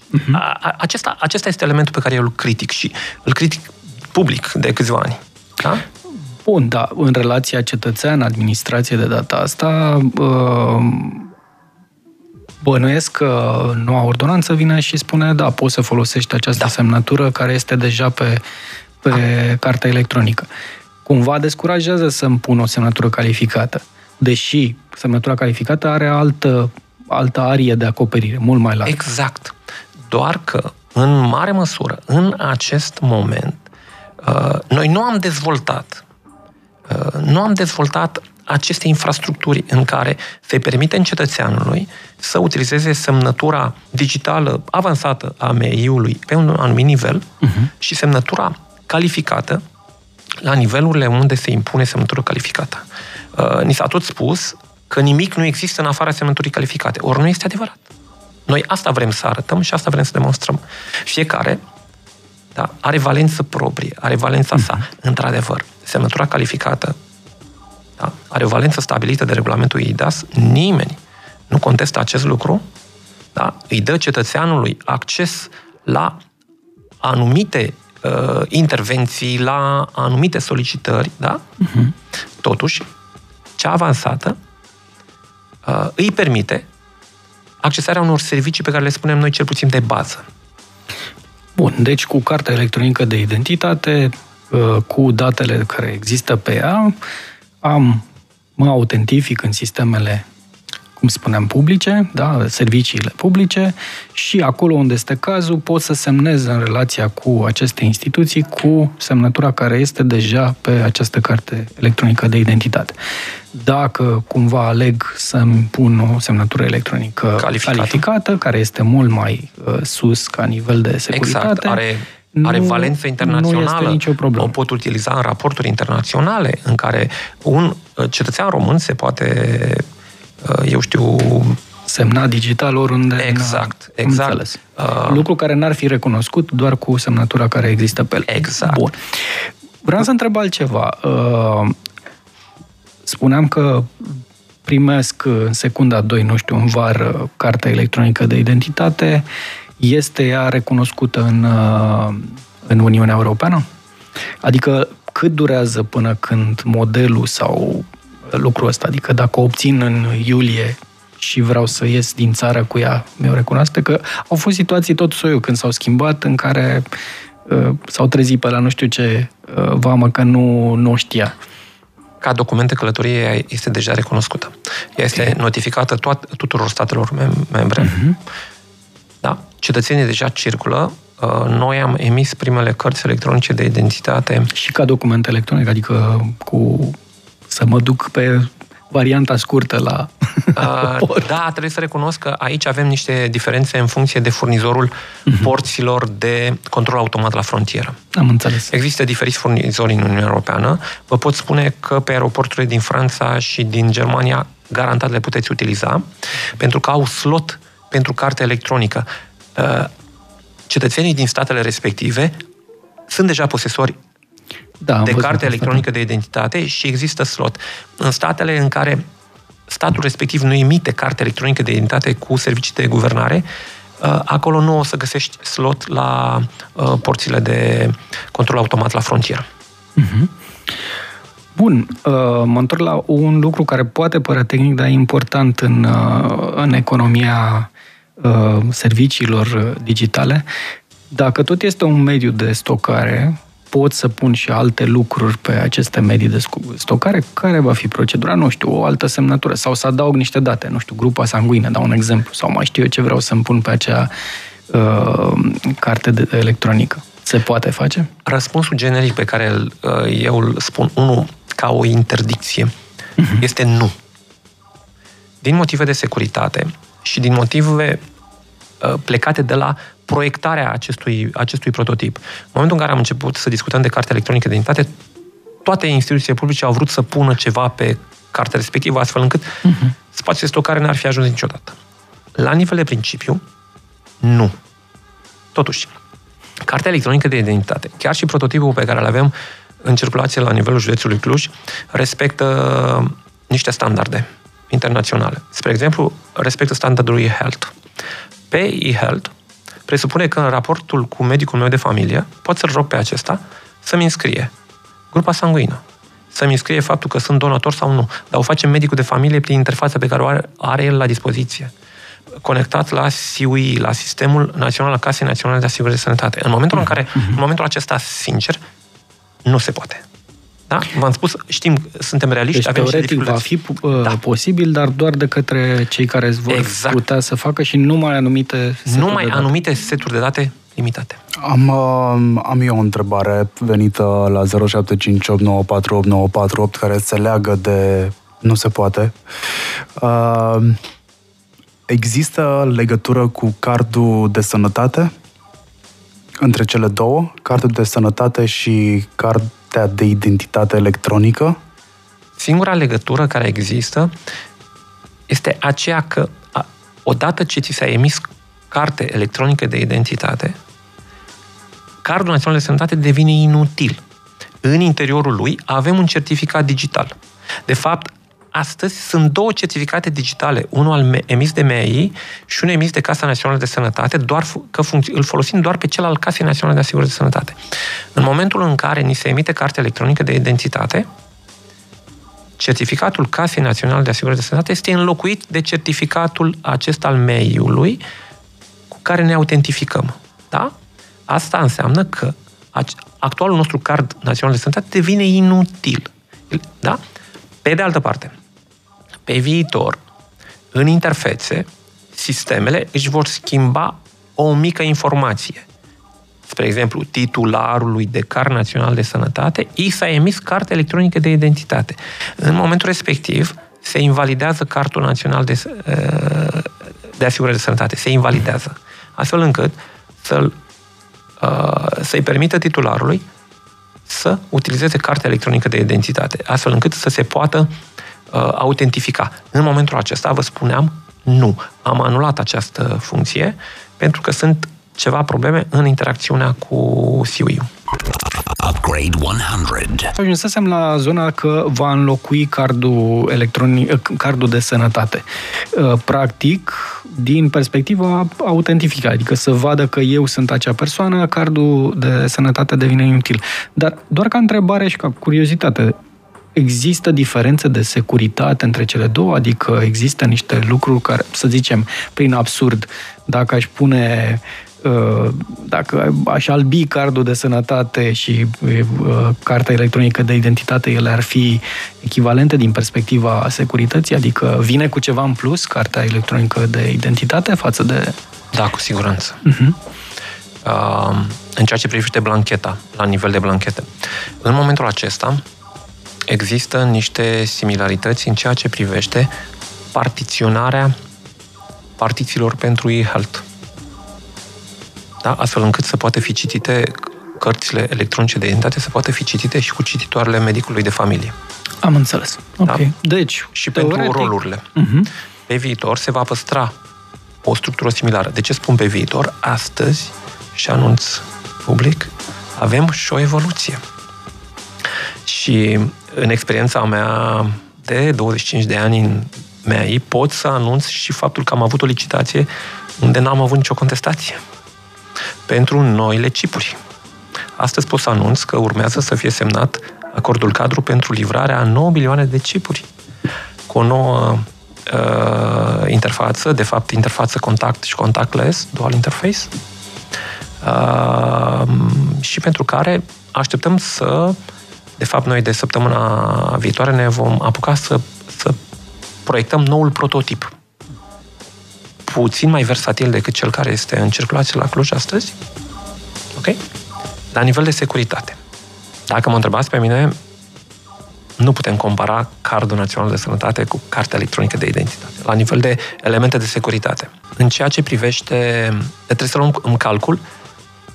Acesta este elementul pe care eu îl critic și îl critic public de câțiva ani. Da? Bun, da. În relația cetățean-administrație de data asta... Bănuiesc că noua ordonanță vine și spune, da, poți să folosești această semnătură care este deja pe cartea electronică. Cumva descurajează să-mi pun o semnătură calificată, deși semnătura calificată are altă arie de acoperire, mult mai largă. Exact. Doar că, în mare măsură, în acest moment, noi nu am dezvoltat aceste infrastructuri în care se permite cetățeanului să utilizeze semnătura digitală avansată a MAI-ului pe un anumit nivel și semnătura calificată la nivelurile unde se impune semnătura calificată. Ni s-a tot spus că nimic nu există în afara semnăturii calificate. Ori nu este adevărat. Noi asta vrem să arătăm și asta vrem să demonstrăm. Fiecare are valență proprie, are valența sa. Într-adevăr, semnătura calificată are o valență stabilită de regulamentul IDAS, nimeni nu contestă acest lucru, îi dă cetățeanului acces la anumite intervenții, la anumite solicitări, Totuși, cea avansată îi permite accesarea unor servicii pe care le spunem noi cel puțin de bază. Bun, deci cu cartea electronică de identitate, cu datele care există pe ea, mă autentific în sistemele, cum spuneam, publice, serviciile publice și acolo unde este cazul pot să semnez în relația cu aceste instituții cu semnătura care este deja pe această carte electronică de identitate. Dacă cumva aleg să-mi pun o semnătură electronică calificată care este mult mai sus ca nivel de securitate... Exact, are valență internațională, o pot utiliza în raporturi internaționale în care un cetățean român se poate, semna digital oriunde. Exact. Lucru care n-ar fi recunoscut doar cu semnatura care există pe el. Exact. Bun. Vreau să întreb altceva. Spuneam că primesc în secunda 2, în vară, cartea electronică de identitate. Este ea recunoscută în Uniunea Europeană? Adică cât durează până când modelul sau lucrul ăsta? Adică dacă o obțin în iulie și vreau să ies din țară cu ea, mi-o recunoaște că au fost situații tot soiul când s-au schimbat, în care s-au trezit pe la nu știu ce vamă că nu știa. Ca document de călătorie este deja recunoscută. Ea este notificată tuturor statelor membre. Cetățenii deja circulă, noi am emis primele cărți electronice de identitate. Și ca document electronic, adică să mă duc pe varianta scurtă la... Da, trebuie să recunosc că aici avem niște diferențe în funcție de furnizorul porților de control automat la frontieră. Am înțeles. Există diferiți furnizori în Uniunea Europeană. Vă pot spune că pe aeroporturile din Franța și din Germania garantat le puteți utiliza, pentru că au slot pentru carte electronică. Cetățenii din statele respective sunt deja posesori de carte electronică de identitate și există slot. În statele în care statul respectiv nu emite carte electronică de identitate cu servicii de guvernare, acolo nu o să găsești slot la porțile de control automat la frontieră. Bun, mă întorc la un lucru care poate părea tehnic, dar e important în economia serviciilor digitale. Dacă tot este un mediu de stocare, pot să pun și alte lucruri pe aceste medii de stocare. Care va fi procedura? Nu știu, o altă semnătură. Sau să adaug niște date, nu știu, grupa sanguină, dau un exemplu. Sau mai știu eu ce vreau să-mi pun pe acea carte electronică. Se poate face? Răspunsul generic pe care eu îl spun, unul, ca o interdicție, este nu. Din motive de securitate și din motive plecate de la proiectarea acestui prototip. În momentul în care am început să discutăm de carte electronică de identitate, toate instituțiile publice au vrut să pună ceva pe cartea respectivă, astfel încât spațiul de stocare n-ar fi ajuns niciodată. La nivel de principiu, nu. Totuși, cartea electronică de identitate, chiar și prototipul pe care îl avem în circulație la nivelul județului Cluj, respectă niște standarde internaționale. Spre exemplu, respectă standardul eHealth. Pe eHealth presupune că în raportul cu medicul meu de familie pot să-l rog pe acesta să-mi înscrie grupa sanguină, să-mi înscrie faptul că sunt donator sau nu, dar o face medicul de familie prin interfața pe care o are el la dispoziție, conectat la SIU, la Sistemul Național, la Casa Națională de Asigurări de Sănătate. În momentul în care, în momentul acesta, sincer, nu se poate. Da? V-am spus, știm, suntem realiști, deci, avem teoretic va fi posibil, dar doar de către cei care vor putea să facă și numai anumite seturi de date limitate. Am eu o întrebare venită la 0758948948 care se leagă de nu se poate. Există legătură cu cardul de sănătate? Între cele două? Cardul de sănătate și cartea de identitate electronică? Singura legătură care există este aceea că odată ce ți s-a emis carte electronică de identitate, cardul național de sănătate devine inutil. În interiorul lui avem un certificat digital. De fapt, astăzi sunt două certificate digitale, unul emis de MAI și unul emis de Casa Națională de Sănătate, doar că îl folosim doar pe cel al Casei Naționale de Asigurări de Sănătate. În momentul în care ni se emite cartea electronică de identitate, certificatul Casei Naționale de Asigurări de Sănătate este înlocuit de certificatul acesta al MAI-ului cu care ne autentificăm. Da? Asta înseamnă că actualul nostru card național de sănătate devine inutil. Da? Pe de altă parte, pe viitor, în interfețe, sistemele își vor schimba o mică informație. Spre exemplu, titularului de card național de sănătate i s-a emis carte electronică de identitate. În momentul respectiv, se invalidează cardul național de asigurări de sănătate. Se invalidează. Astfel încât să-i permită titularului să utilizeze cartea electronică de identitate, astfel încât să se poată autentifica. În momentul acesta, vă spuneam, nu. Am anulat această funcție pentru că sunt ceva probleme în interacțiunea cu SIU-ul. Upgrade 100. Ajunsesem la zona că va înlocui cardul electronic, cardul de sănătate. Practic, din perspectiva autentificării, adică să vadă că eu sunt acea persoană, cardul de sănătate devine inutil. Dar doar ca întrebare și ca curiozitate, există diferențe de securitate între cele două? Adică există niște lucruri care, să zicem, prin absurd, dacă aș pune... dacă aș albi cardul de sănătate și cartea electronică de identitate, ele ar fi echivalente din perspectiva securității? Adică vine cu ceva în plus cartea electronică de identitate față de... Da, cu siguranță. În ceea ce privește blancheta, la nivel de blanchete, în momentul acesta există niște similarități în ceea ce privește partiționarea partițiilor pentru e-health. Da? Astfel încât să poată fi citite cărțile electronice de identitate, să poată fi citite și cu cititoarele medicului de familie. Am înțeles. Da? Okay. Deci, și teoretic... pentru rolurile. Pe viitor se va păstra o structură similară. De ce spun pe viitor? Astăzi, și anunț public, avem și o evoluție. Și în experiența mea de 25 de ani în MAI, pot să anunț și faptul că am avut o licitație unde n-am avut nicio contestație pentru noile chipuri. Astăzi pot să anunț că urmează să fie semnat acordul cadru pentru livrarea a 9 milioane de chipuri cu o nouă interfață, de fapt interfață contact și contactless, dual interface, și pentru care așteptăm să, de fapt noi de săptămâna viitoare ne vom apuca să proiectăm noul prototip, puțin mai versatil decât cel care este în circulație la Cluj astăzi, ok? La nivel de securitate. Dacă mă întrebați pe mine, nu putem compara cardul național de sănătate cu cartea electronică de identitate, la nivel de elemente de securitate. În ceea ce privește, trebuie să luăm în calcul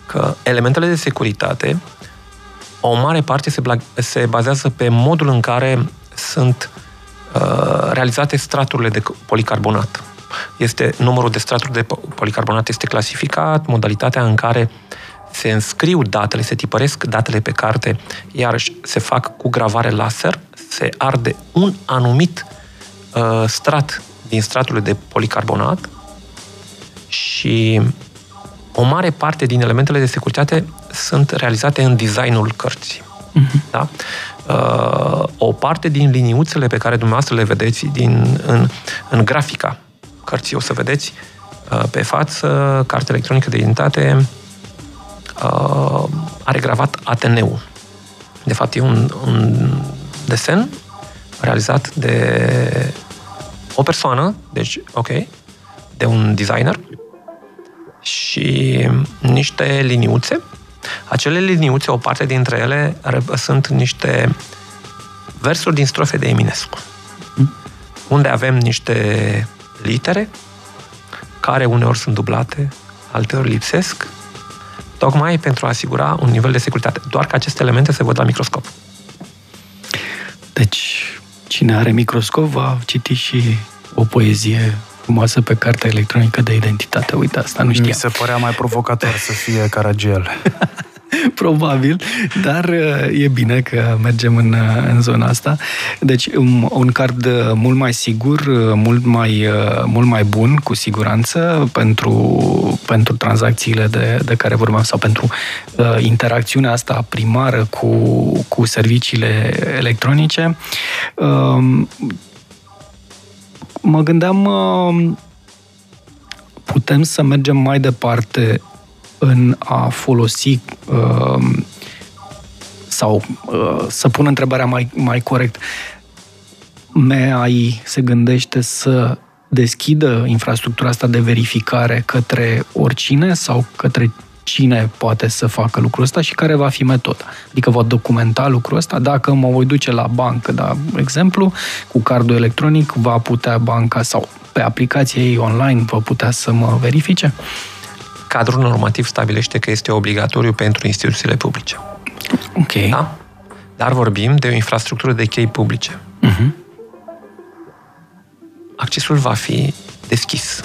că elementele de securitate, o mare parte se bazează pe modul în care sunt realizate straturile de policarbonat. este numărul de straturi de policarbonat este clasificat, modalitatea în care se înscriu datele, se tipăresc datele pe carte, iarăși se fac cu gravare laser, se arde un anumit strat din straturile de policarbonat și o mare parte din elementele de securitate sunt realizate în designul cărții. Uh-huh. Da? O parte din liniuțele pe care dumneavoastră le vedeți în grafica cărții, o să vedeți pe față, cartea electronică de identitate are gravat ATN-ul. De fapt, e un desen realizat de o persoană, deci, ok, de un designer și niște liniuțe. Acele liniuțe, o parte dintre ele, sunt niște versuri din strofe de Eminescu, unde avem niște litere, care uneori sunt dublate, alteori lipsesc, tocmai pentru a asigura un nivel de securitate. Doar că aceste elemente se văd la microscop. Deci, cine are microscop va citi și o poezie frumoasă pe cartea electronică de identitate. Uite, asta nu știam. Mi se părea mai provocator să fie Caragale. Probabil, dar e bine că mergem în zona asta. Deci, un card mult mai sigur, mult mai bun, cu siguranță, pentru tranzacțiile de care vorbeam sau pentru interacțiunea asta primară cu serviciile electronice. Mă gândeam, putem să mergem mai departe în a folosi sau să pun întrebarea mai corect. MAI se gândește să deschidă infrastructura asta de verificare către oricine sau către cine poate să facă lucrul ăsta și care va fi metoda. Adică va documenta lucrul ăsta. Dacă mă voi duce la bancă, da, exemplu, cu cardul electronic, va putea banca sau pe aplicația ei online va putea să mă verifice? Cadrul normativ stabilește că este obligatoriu pentru instituțiile publice. Ok. Da? Dar vorbim de o infrastructură de chei publice. Uh-huh. Accesul va fi deschis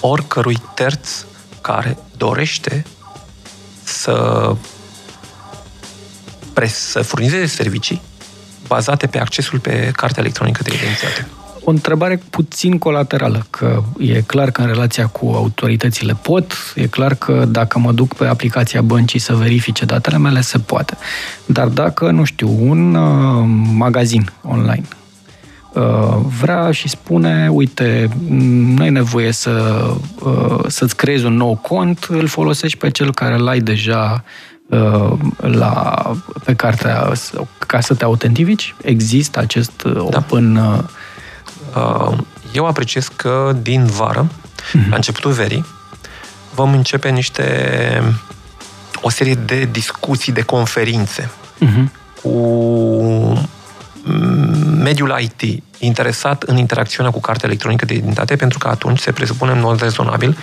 oricărui terț care dorește să furnizeze servicii bazate pe accesul pe cartea electronică de identitate. O întrebare puțin colaterală, că e clar că în relația cu autoritățile pot, e clar că dacă mă duc pe aplicația băncii să verifice datele mele, se poate. Dar dacă, nu știu, un magazin online vrea și spune, uite, nu ai nevoie să-ți creezi un nou cont, îl folosești pe cel care l-ai deja pe cartea ca să te autentifici, există acest open... Da. Eu apreciez că din vară, la începutul verii, vom începe o serie de discuții, de conferințe cu mediul IT interesat în interacțiunea cu cartea electronică de identitate, pentru că atunci se presupune în mod rezonabil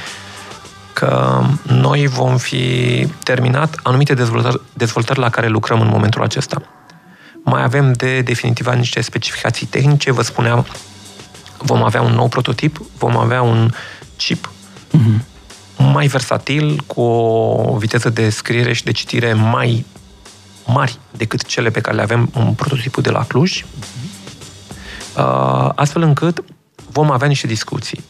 că noi vom fi terminat anumite dezvoltări la care lucrăm în momentul acesta. Mai avem de definitivat niște specificații tehnice, vă spuneam, vom avea un nou prototip, vom avea un chip mai versatil, cu o viteză de scriere și de citire mai mari decât cele pe care le avem în prototipul de la Cluj, astfel încât vom avea niște discuții.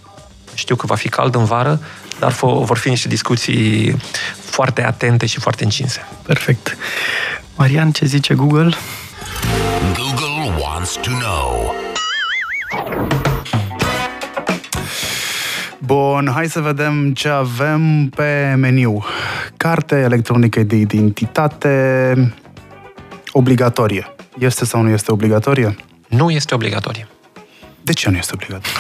Știu că va fi cald în vară, dar vor fi niște discuții foarte atente și foarte încinse. Perfect. Marian, ce zice Google? Google wants to know. Bun, hai să vedem ce avem pe meniu. Carte electronică de identitate obligatorie. Este sau nu este obligatorie? Nu este obligatorie. De ce nu este obligatorie?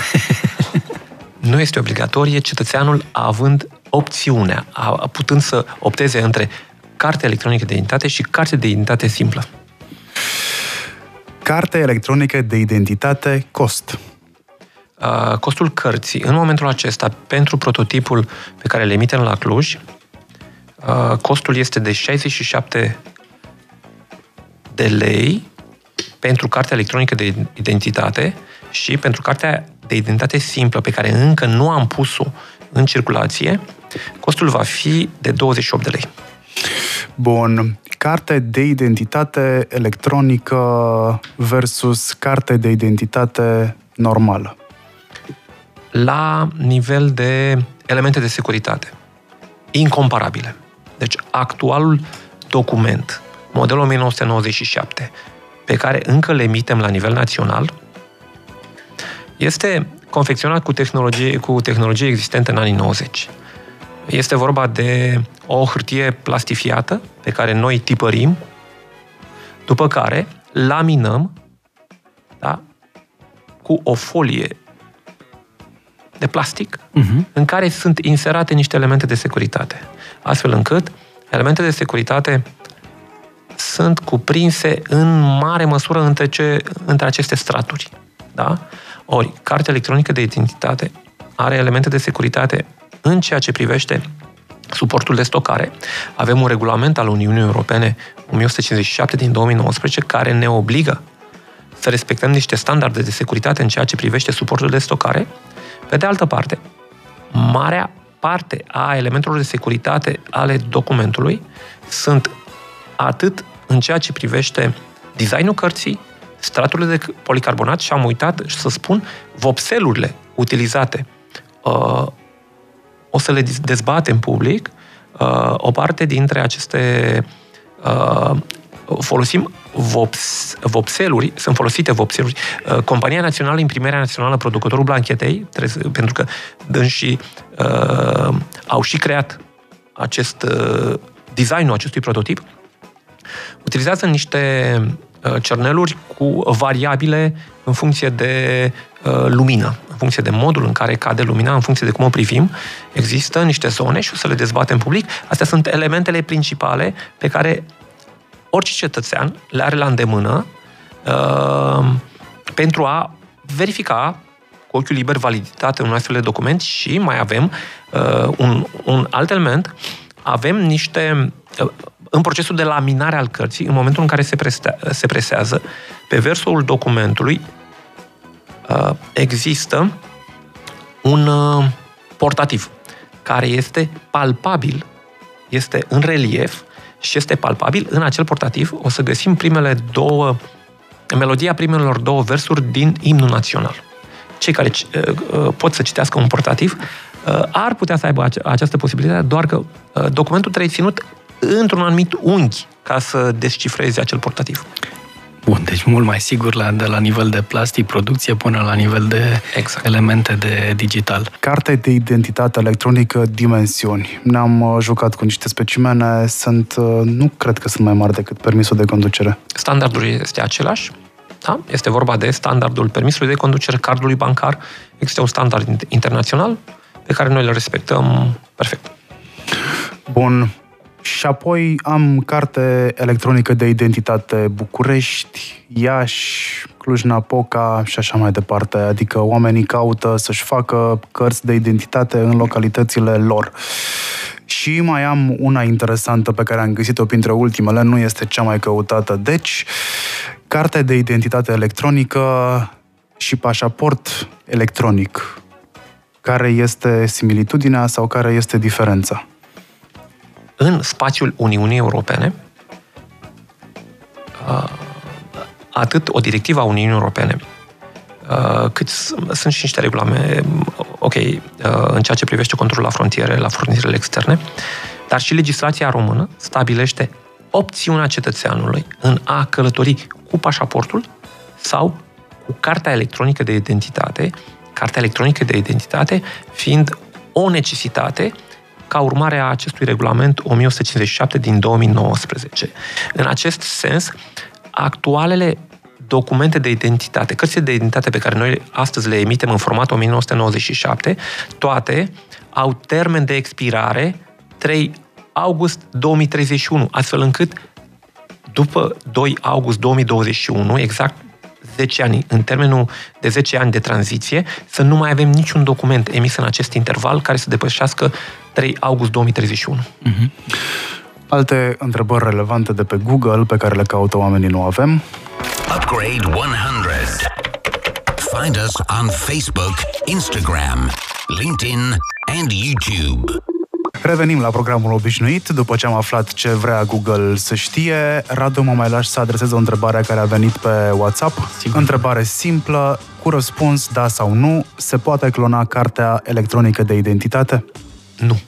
Nu este obligatorie, cetățeanul având opțiunea, putând să opteze între carte electronică de identitate și carte de identitate simplă. Carte electronică de identitate, cost. Costul cărții, în momentul acesta, pentru prototipul pe care îl emitem la Cluj, costul este de 67 de lei pentru cartea electronică de identitate și pentru cartea de identitate simplă, pe care încă nu am pus-o în circulație, costul va fi de 28 de lei. Bun. Carte de identitate electronică versus carte de identitate normală. La nivel de elemente de securitate. Incomparabile. Deci, actualul document, modelul 1997, pe care încă le emitem la nivel național, este confecționat cu tehnologie existentă în anii 90. Este vorba de o hârtie plastifiată pe care noi tipărim, după care laminăm, da, cu o folie de plastic, în care sunt inserate niște elemente de securitate. Astfel încât elementele de securitate sunt cuprinse în mare măsură între aceste straturi. Da? Ori, cartea electronică de identitate are elemente de securitate în ceea ce privește suportul de stocare. Avem un regulament al Uniunii Europene 1157 din 2019 care ne obligă să respectăm niște standarde de securitate în ceea ce privește suportul de stocare. Pe de altă parte, marea parte a elementelor de securitate ale documentului sunt atât în ceea ce privește designul cărții, straturile de policarbonat și am uitat să spun vopselurile utilizate. O să le dezbatem public. O parte dintre aceste folosim vopseluri, sunt folosite vopseluri. Compania Națională de Imprimare Națională, producătorul blanchetei, pentru că dânsii au și creat acest designul acestui prototip, utilizează niște cerneluri cu variabile în funcție de lumină, în funcție de modul în care cade lumina, în funcție de cum o privim. Există niște zone și o să le dezbatem public. Astea sunt elementele principale pe care orice cetățean le are la îndemână pentru a verifica cu ochiul liber validitatea unui astfel de document. Și mai avem un alt element. Avem niște... În procesul de laminare al cărții, în momentul în care se presează, pe versul documentului există un portativ care este palpabil, este în relief și este palpabil. În acel portativ o să găsim melodia primelor două versuri din imnul național. Cei care pot să citească un portativ ar putea să aibă această posibilitate, doar că documentul trebuie ținut într-un anumit unghi ca să descifreze acel portativ. Bun, deci mult mai sigur de la nivel de plastic, producție, până la nivel de elemente de digital. Carte de identitate electronică, dimensiuni. Ne-am jucat cu niște specimene, nu cred că sunt mai mari decât permisul de conducere. Standardul este același, da? Este vorba de standardul permisului de conducere, cardului bancar. Există un standard internațional pe care noi îl respectăm perfect. Bun. Și apoi am carte electronică de identitate București, Iași, Cluj-Napoca și așa mai departe. Adică oamenii caută să-și facă cărți de identitate în localitățile lor. Și mai am una interesantă pe care am găsit-o printre ultimele, nu este cea mai căutată. Deci, carte de identitate electronică și pașaport electronic. Care este similitudinea sau care este diferența? În spațiul Uniunii Europene, atât o directivă a Uniunii Europene, cât sunt și niște regulamente, în ceea ce privește controlul la frontierele externe, dar și legislația română stabilește opțiunea cetățeanului în a călători cu pașaportul sau cu cartea electronică de identitate, cartea electronică de identitate fiind o necesitate ca urmare a acestui regulament 1157 din 2019. În acest sens, actualele documente de identitate, cărțile de identitate pe care noi astăzi le emitem în format 1997, toate au termen de expirare 3 august 2031, astfel încât după 2 august 2021, exact 10 ani, în termenul de 10 ani de tranziție, să nu mai avem niciun document emis în acest interval care să depășească 3 august 2031. Alte întrebări relevante de pe Google pe care le caută oamenii nu avem. Upgrade Upgrade 100. Find us on Facebook, Instagram, LinkedIn and YouTube. Revenim la programul obișnuit. După ce am aflat ce vrea Google să știe, Radu, mă mai lași să adresez o întrebare care a venit pe WhatsApp. Sigur. Întrebare simplă, cu răspuns da sau nu. Se poate clona cartea electronică de identitate? Nu.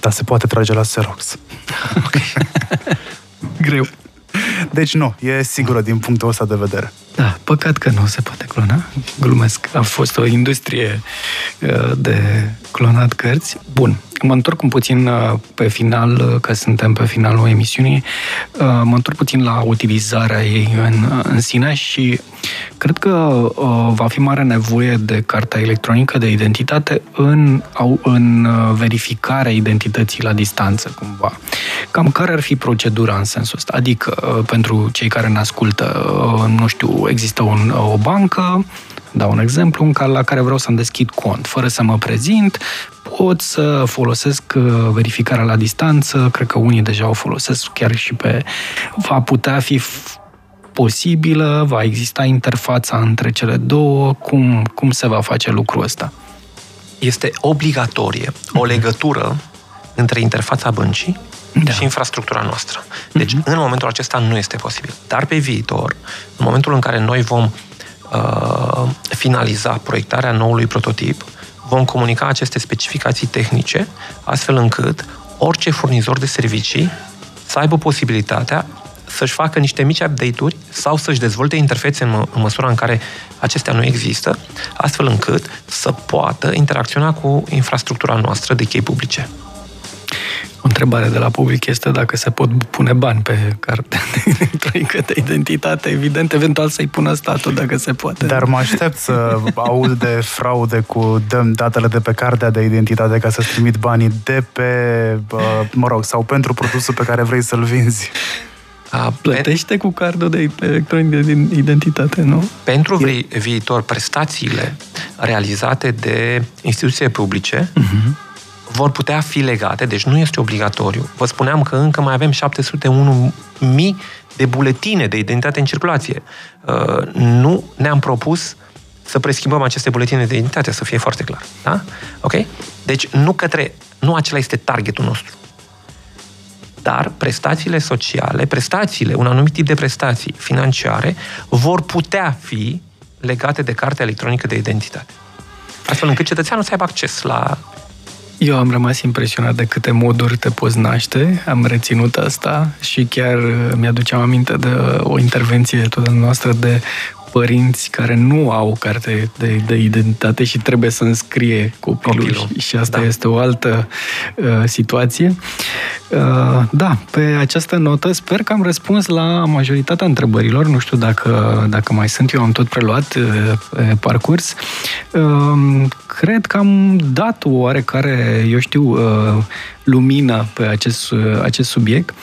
Dar se poate trage la Xerox. Greu. Deci nu, e sigură din punctul ăsta de vedere. Da, păcat că nu se poate clona. Glumesc. A fost o industrie de clonat cărți. Bun, mă întorc un puțin pe final, că suntem pe finalul emisiunii, mă întorc puțin la utilizarea ei în sine și cred că va fi mare nevoie de cartea electronică de identitate în verificarea identității la distanță, cumva. Cam care ar fi procedura în sensul ăsta? Adică, pentru cei care ne ascultă, nu știu, există o bancă, dau un exemplu, la care vreau să-mi deschid cont. Fără să mă prezint, pot să folosesc verificarea la distanță, cred că unii deja o folosesc chiar și pe... Va putea fi posibilă, va exista interfața între cele două, cum se va face lucrul ăsta? Este obligatorie o legătură între interfața băncii și infrastructura noastră. Deci, în momentul acesta nu este posibil. Dar pe viitor, în momentul în care noi vom finaliza proiectarea noului prototip, vom comunica aceste specificații tehnice, astfel încât orice furnizor de servicii să aibă posibilitatea să-și facă niște mici update-uri sau să-și dezvolte interfețe în măsura în care acestea nu există, astfel încât să poată interacționa cu infrastructura noastră de chei publice. O întrebare de la public este dacă se pot pune bani pe cartea electronică de identitate. Evident, eventual să-i pună statul, dacă se poate. Dar mă aștept să aud de fraude cu datele de pe cartea de identitate ca să-ți trimit banii de pe, sau pentru produsul pe care vrei să-l vinzi. Plătește cu cardul de electronic de identitate, nu? Pentru viitor, prestațiile realizate de instituții publice vor putea fi legate, deci nu este obligatoriu. Vă spuneam că încă mai avem 701.000 de buletine de identitate în circulație. Nu ne-am propus să preschimbăm aceste buletine de identitate, să fie foarte clar. Da? Ok? Deci nu acela este targetul nostru. Dar prestațiile sociale, un anumit tip de prestații financiare, vor putea fi legate de cartea electronică de identitate. Astfel încât cetățeanul să aibă acces la... Eu am rămas impresionat de câte moduri te poți naște, am reținut asta și chiar mi-aduceam aminte de o intervenție toată noastră de părinți care nu au carte de identitate și trebuie să înscrie copilul. Și asta este o altă situație. Pe această notă sper că am răspuns la majoritatea întrebărilor. Nu știu dacă mai sunt, eu am tot preluat pe parcurs. Cred că am dat oarecare, lumină pe acest subiect.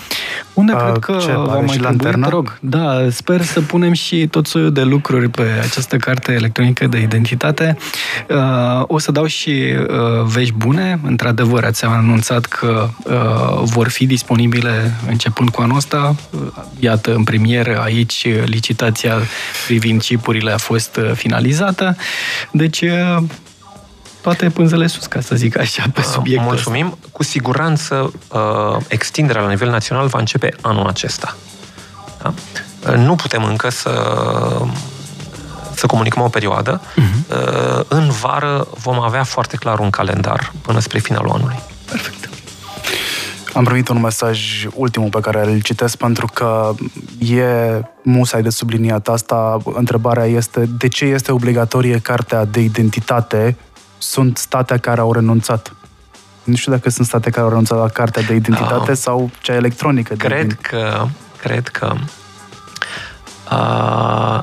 Unde cred că v-am mai întâlnit, rog. Da, sper să punem și tot soiul de lucruri pe această carte electronică de identitate. O să dau și vești bune. Într-adevăr, ați anunțat că vor fi disponibile începând cu anul ăsta. Iată, în premieră aici, licitația privind chipurile a fost finalizată. Deci... toate pânzele sus, ca să zic așa, pe subiectul. Mulțumim. Ăsta. Cu siguranță extinderea la nivel național va începe anul acesta. Da? Nu putem încă să comunicăm o perioadă. În vară vom avea foarte clar un calendar până spre finalul anului. Perfect. Am primit un mesaj, ultimul pe care îl citesc, pentru că e musai de subliniat asta. Întrebarea este de ce este obligatorie cartea de identitate? Sunt state care au renunțat. Nu știu dacă sunt state care au renunțat la cartea de identitate sau cea electronică. Cred că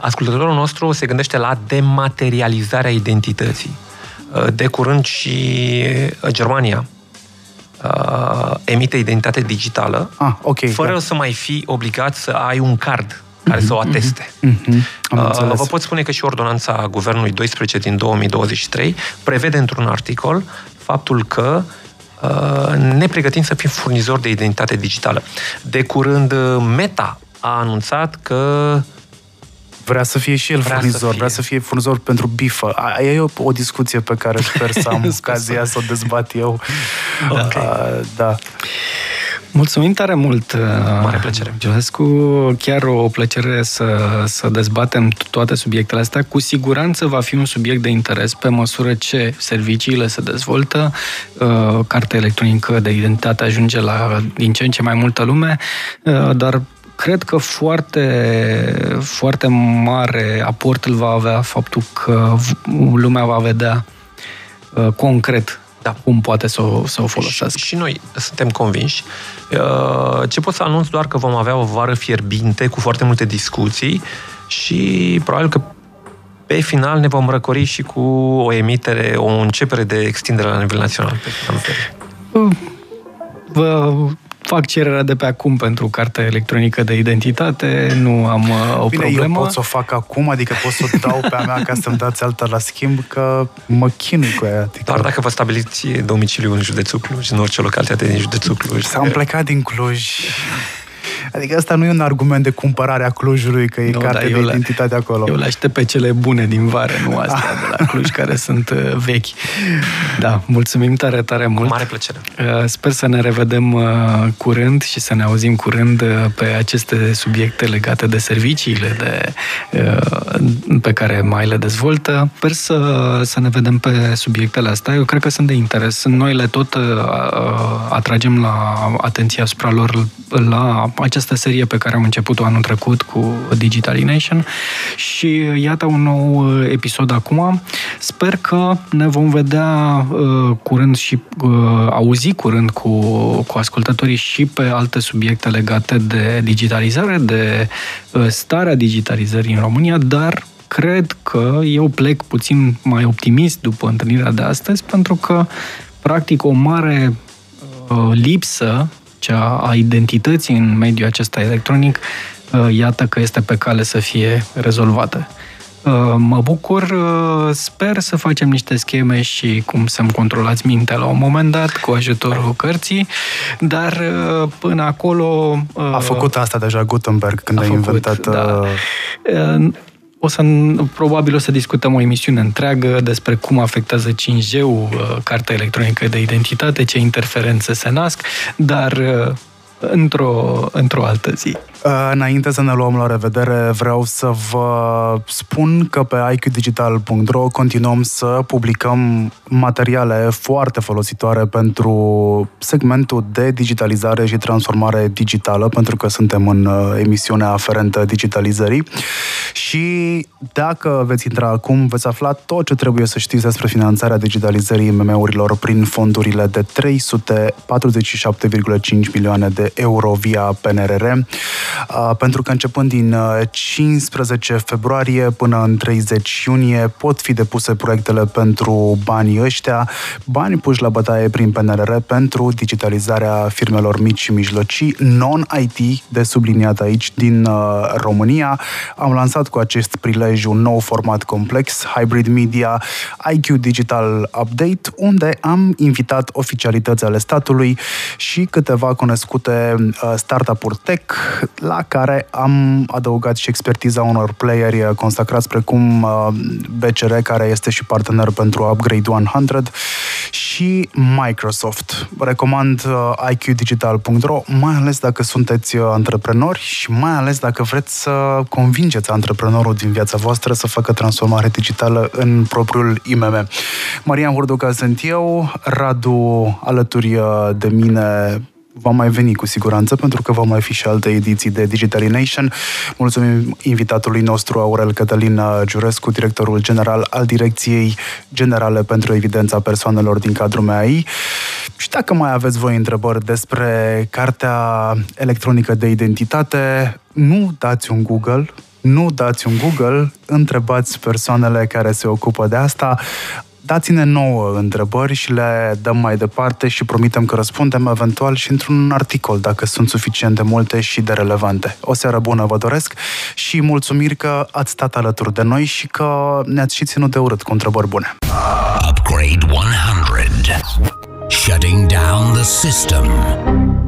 ascultătorul nostru se gândește la dematerializarea identității. De curând și Germania emite identitate digitală fără să mai fi obligat să ai un card care să o ateste. Vă pot spune că și ordonanța Guvernului 12 din 2023 prevede într-un articol faptul că ne pregătim să fim furnizori de identitate digitală. De curând, Meta a anunțat că Vrea să fie și el furnizor, vrea să fie furnizor pentru bifă. Aia e o discuție pe care sper să am ocazia să o dezbat eu. Okay. Da. Mulțumim tare mult, mare plăcere, Giulescu. Chiar o plăcere să dezbatem toate subiectele astea. Cu siguranță va fi un subiect de interes pe măsură ce serviciile se dezvoltă, cartea electronică de identitate ajunge la din ce în ce mai multă lume, dar cred că foarte, foarte mare aport îl va avea faptul că lumea va vedea concret cum poate să o folosească. Și noi suntem convinși. Ce pot să anunț doar că vom avea o vară fierbinte cu foarte multe discuții și probabil că pe final ne vom răcori și cu o emitere, o începere de extindere la nivel național. Fac cererea de pe acum pentru cartea electronică de identitate, nu am o problemă. Eu pot să o fac acum, adică pot să o dau pe a mea ca să-mi dați alta la schimb, că mă chinui cu ea. Adică... Doar dacă vă stabiliți domiciliul în județul Cluj, în orice localitate din județul Cluj. S-am plecat din Cluj. Adică asta nu e un argument de cumpărare a Clujului, că e carte de identitate acolo. Eu le aștept pe cele bune din vară, nu astea de la Cluj, care sunt vechi. Da, mulțumim tare, tare mult. Mare plăcere. Sper să ne revedem curând și să ne auzim curând pe aceste subiecte legate de serviciile pe care mai le dezvoltă. Sper să ne vedem pe subiectele astea. Eu cred că sunt de interes. Noi le tot atragem la atenția asupra lor la această serie pe care am început-o anul trecut cu Digitalination și iată un nou episod acum. Sper că ne vom vedea curând și auzi curând cu ascultătorii și pe alte subiecte legate de digitalizare, de starea digitalizării în România, dar cred că eu plec puțin mai optimist după întâlnirea de astăzi, pentru că practic o mare lipsă a identității în mediul acesta electronic, iată că este pe cale să fie rezolvată. Mă bucur, sper să facem niște scheme și cum să-mi controlați mintea la un moment dat, cu ajutorul cărții, dar până acolo... A făcut asta deja Gutenberg când a inventat... Da. Probabil o să discutăm o emisiune întreagă despre cum afectează 5G-ul cartea electronică de identitate, ce interferențe se nasc, dar într-o altă zi. Înainte să ne luăm la revedere, vreau să vă spun că pe iqdigital.ro continuăm să publicăm materiale foarte folositoare pentru segmentul de digitalizare și transformare digitală, pentru că suntem în emisiunea aferentă digitalizării. Și dacă veți intra acum, veți afla tot ce trebuie să știți despre finanțarea digitalizării IMM-urilor prin fondurile de 347,5 milioane de euro via PNRR, pentru că începând din 15 februarie până în 30 iunie pot fi depuse proiectele pentru banii ăștia, bani puși la bătaie prin PNRR pentru digitalizarea firmelor mici și mijlocii, non-IT, de subliniat aici, din România. Am lansat cu acest prilej un nou format complex, Hybrid Media IQDigital Update, unde am invitat oficialități ale statului și câteva cunoscute startup-uri tech, la care am adăugat și expertiza unor playeri consacrați precum BCR, care este și partener pentru Upgrade 100, și Microsoft. Recomand iqdigital.ro, mai ales dacă sunteți antreprenori și mai ales dacă vreți să convingeți antreprenorul din viața voastră să facă transformare digitală în propriul IMM. Marian Hurducaș sunt eu, Radu alături de mine va mai veni cu siguranță, pentru că va mai fi și alte ediții de Digitalination. Mulțumim invitatului nostru, Aurel Cătălin Giulescu, directorul general al Direcției Generale pentru Evidența Persoanelor din cadrul MAI. Și dacă mai aveți voi întrebări despre cartea electronică de identitate, nu dați un Google, întrebați persoanele care se ocupă de asta. Dați-ne nouă întrebări și le dăm mai departe și promitem că răspundem eventual și într-un articol, dacă sunt suficient de multe și de relevante. O seară bună vă doresc și mulțumiri că ați stat alături de noi și că ne-ați și ținut de urât cu întrebări bune. Upgrade 100. Shutting down the system.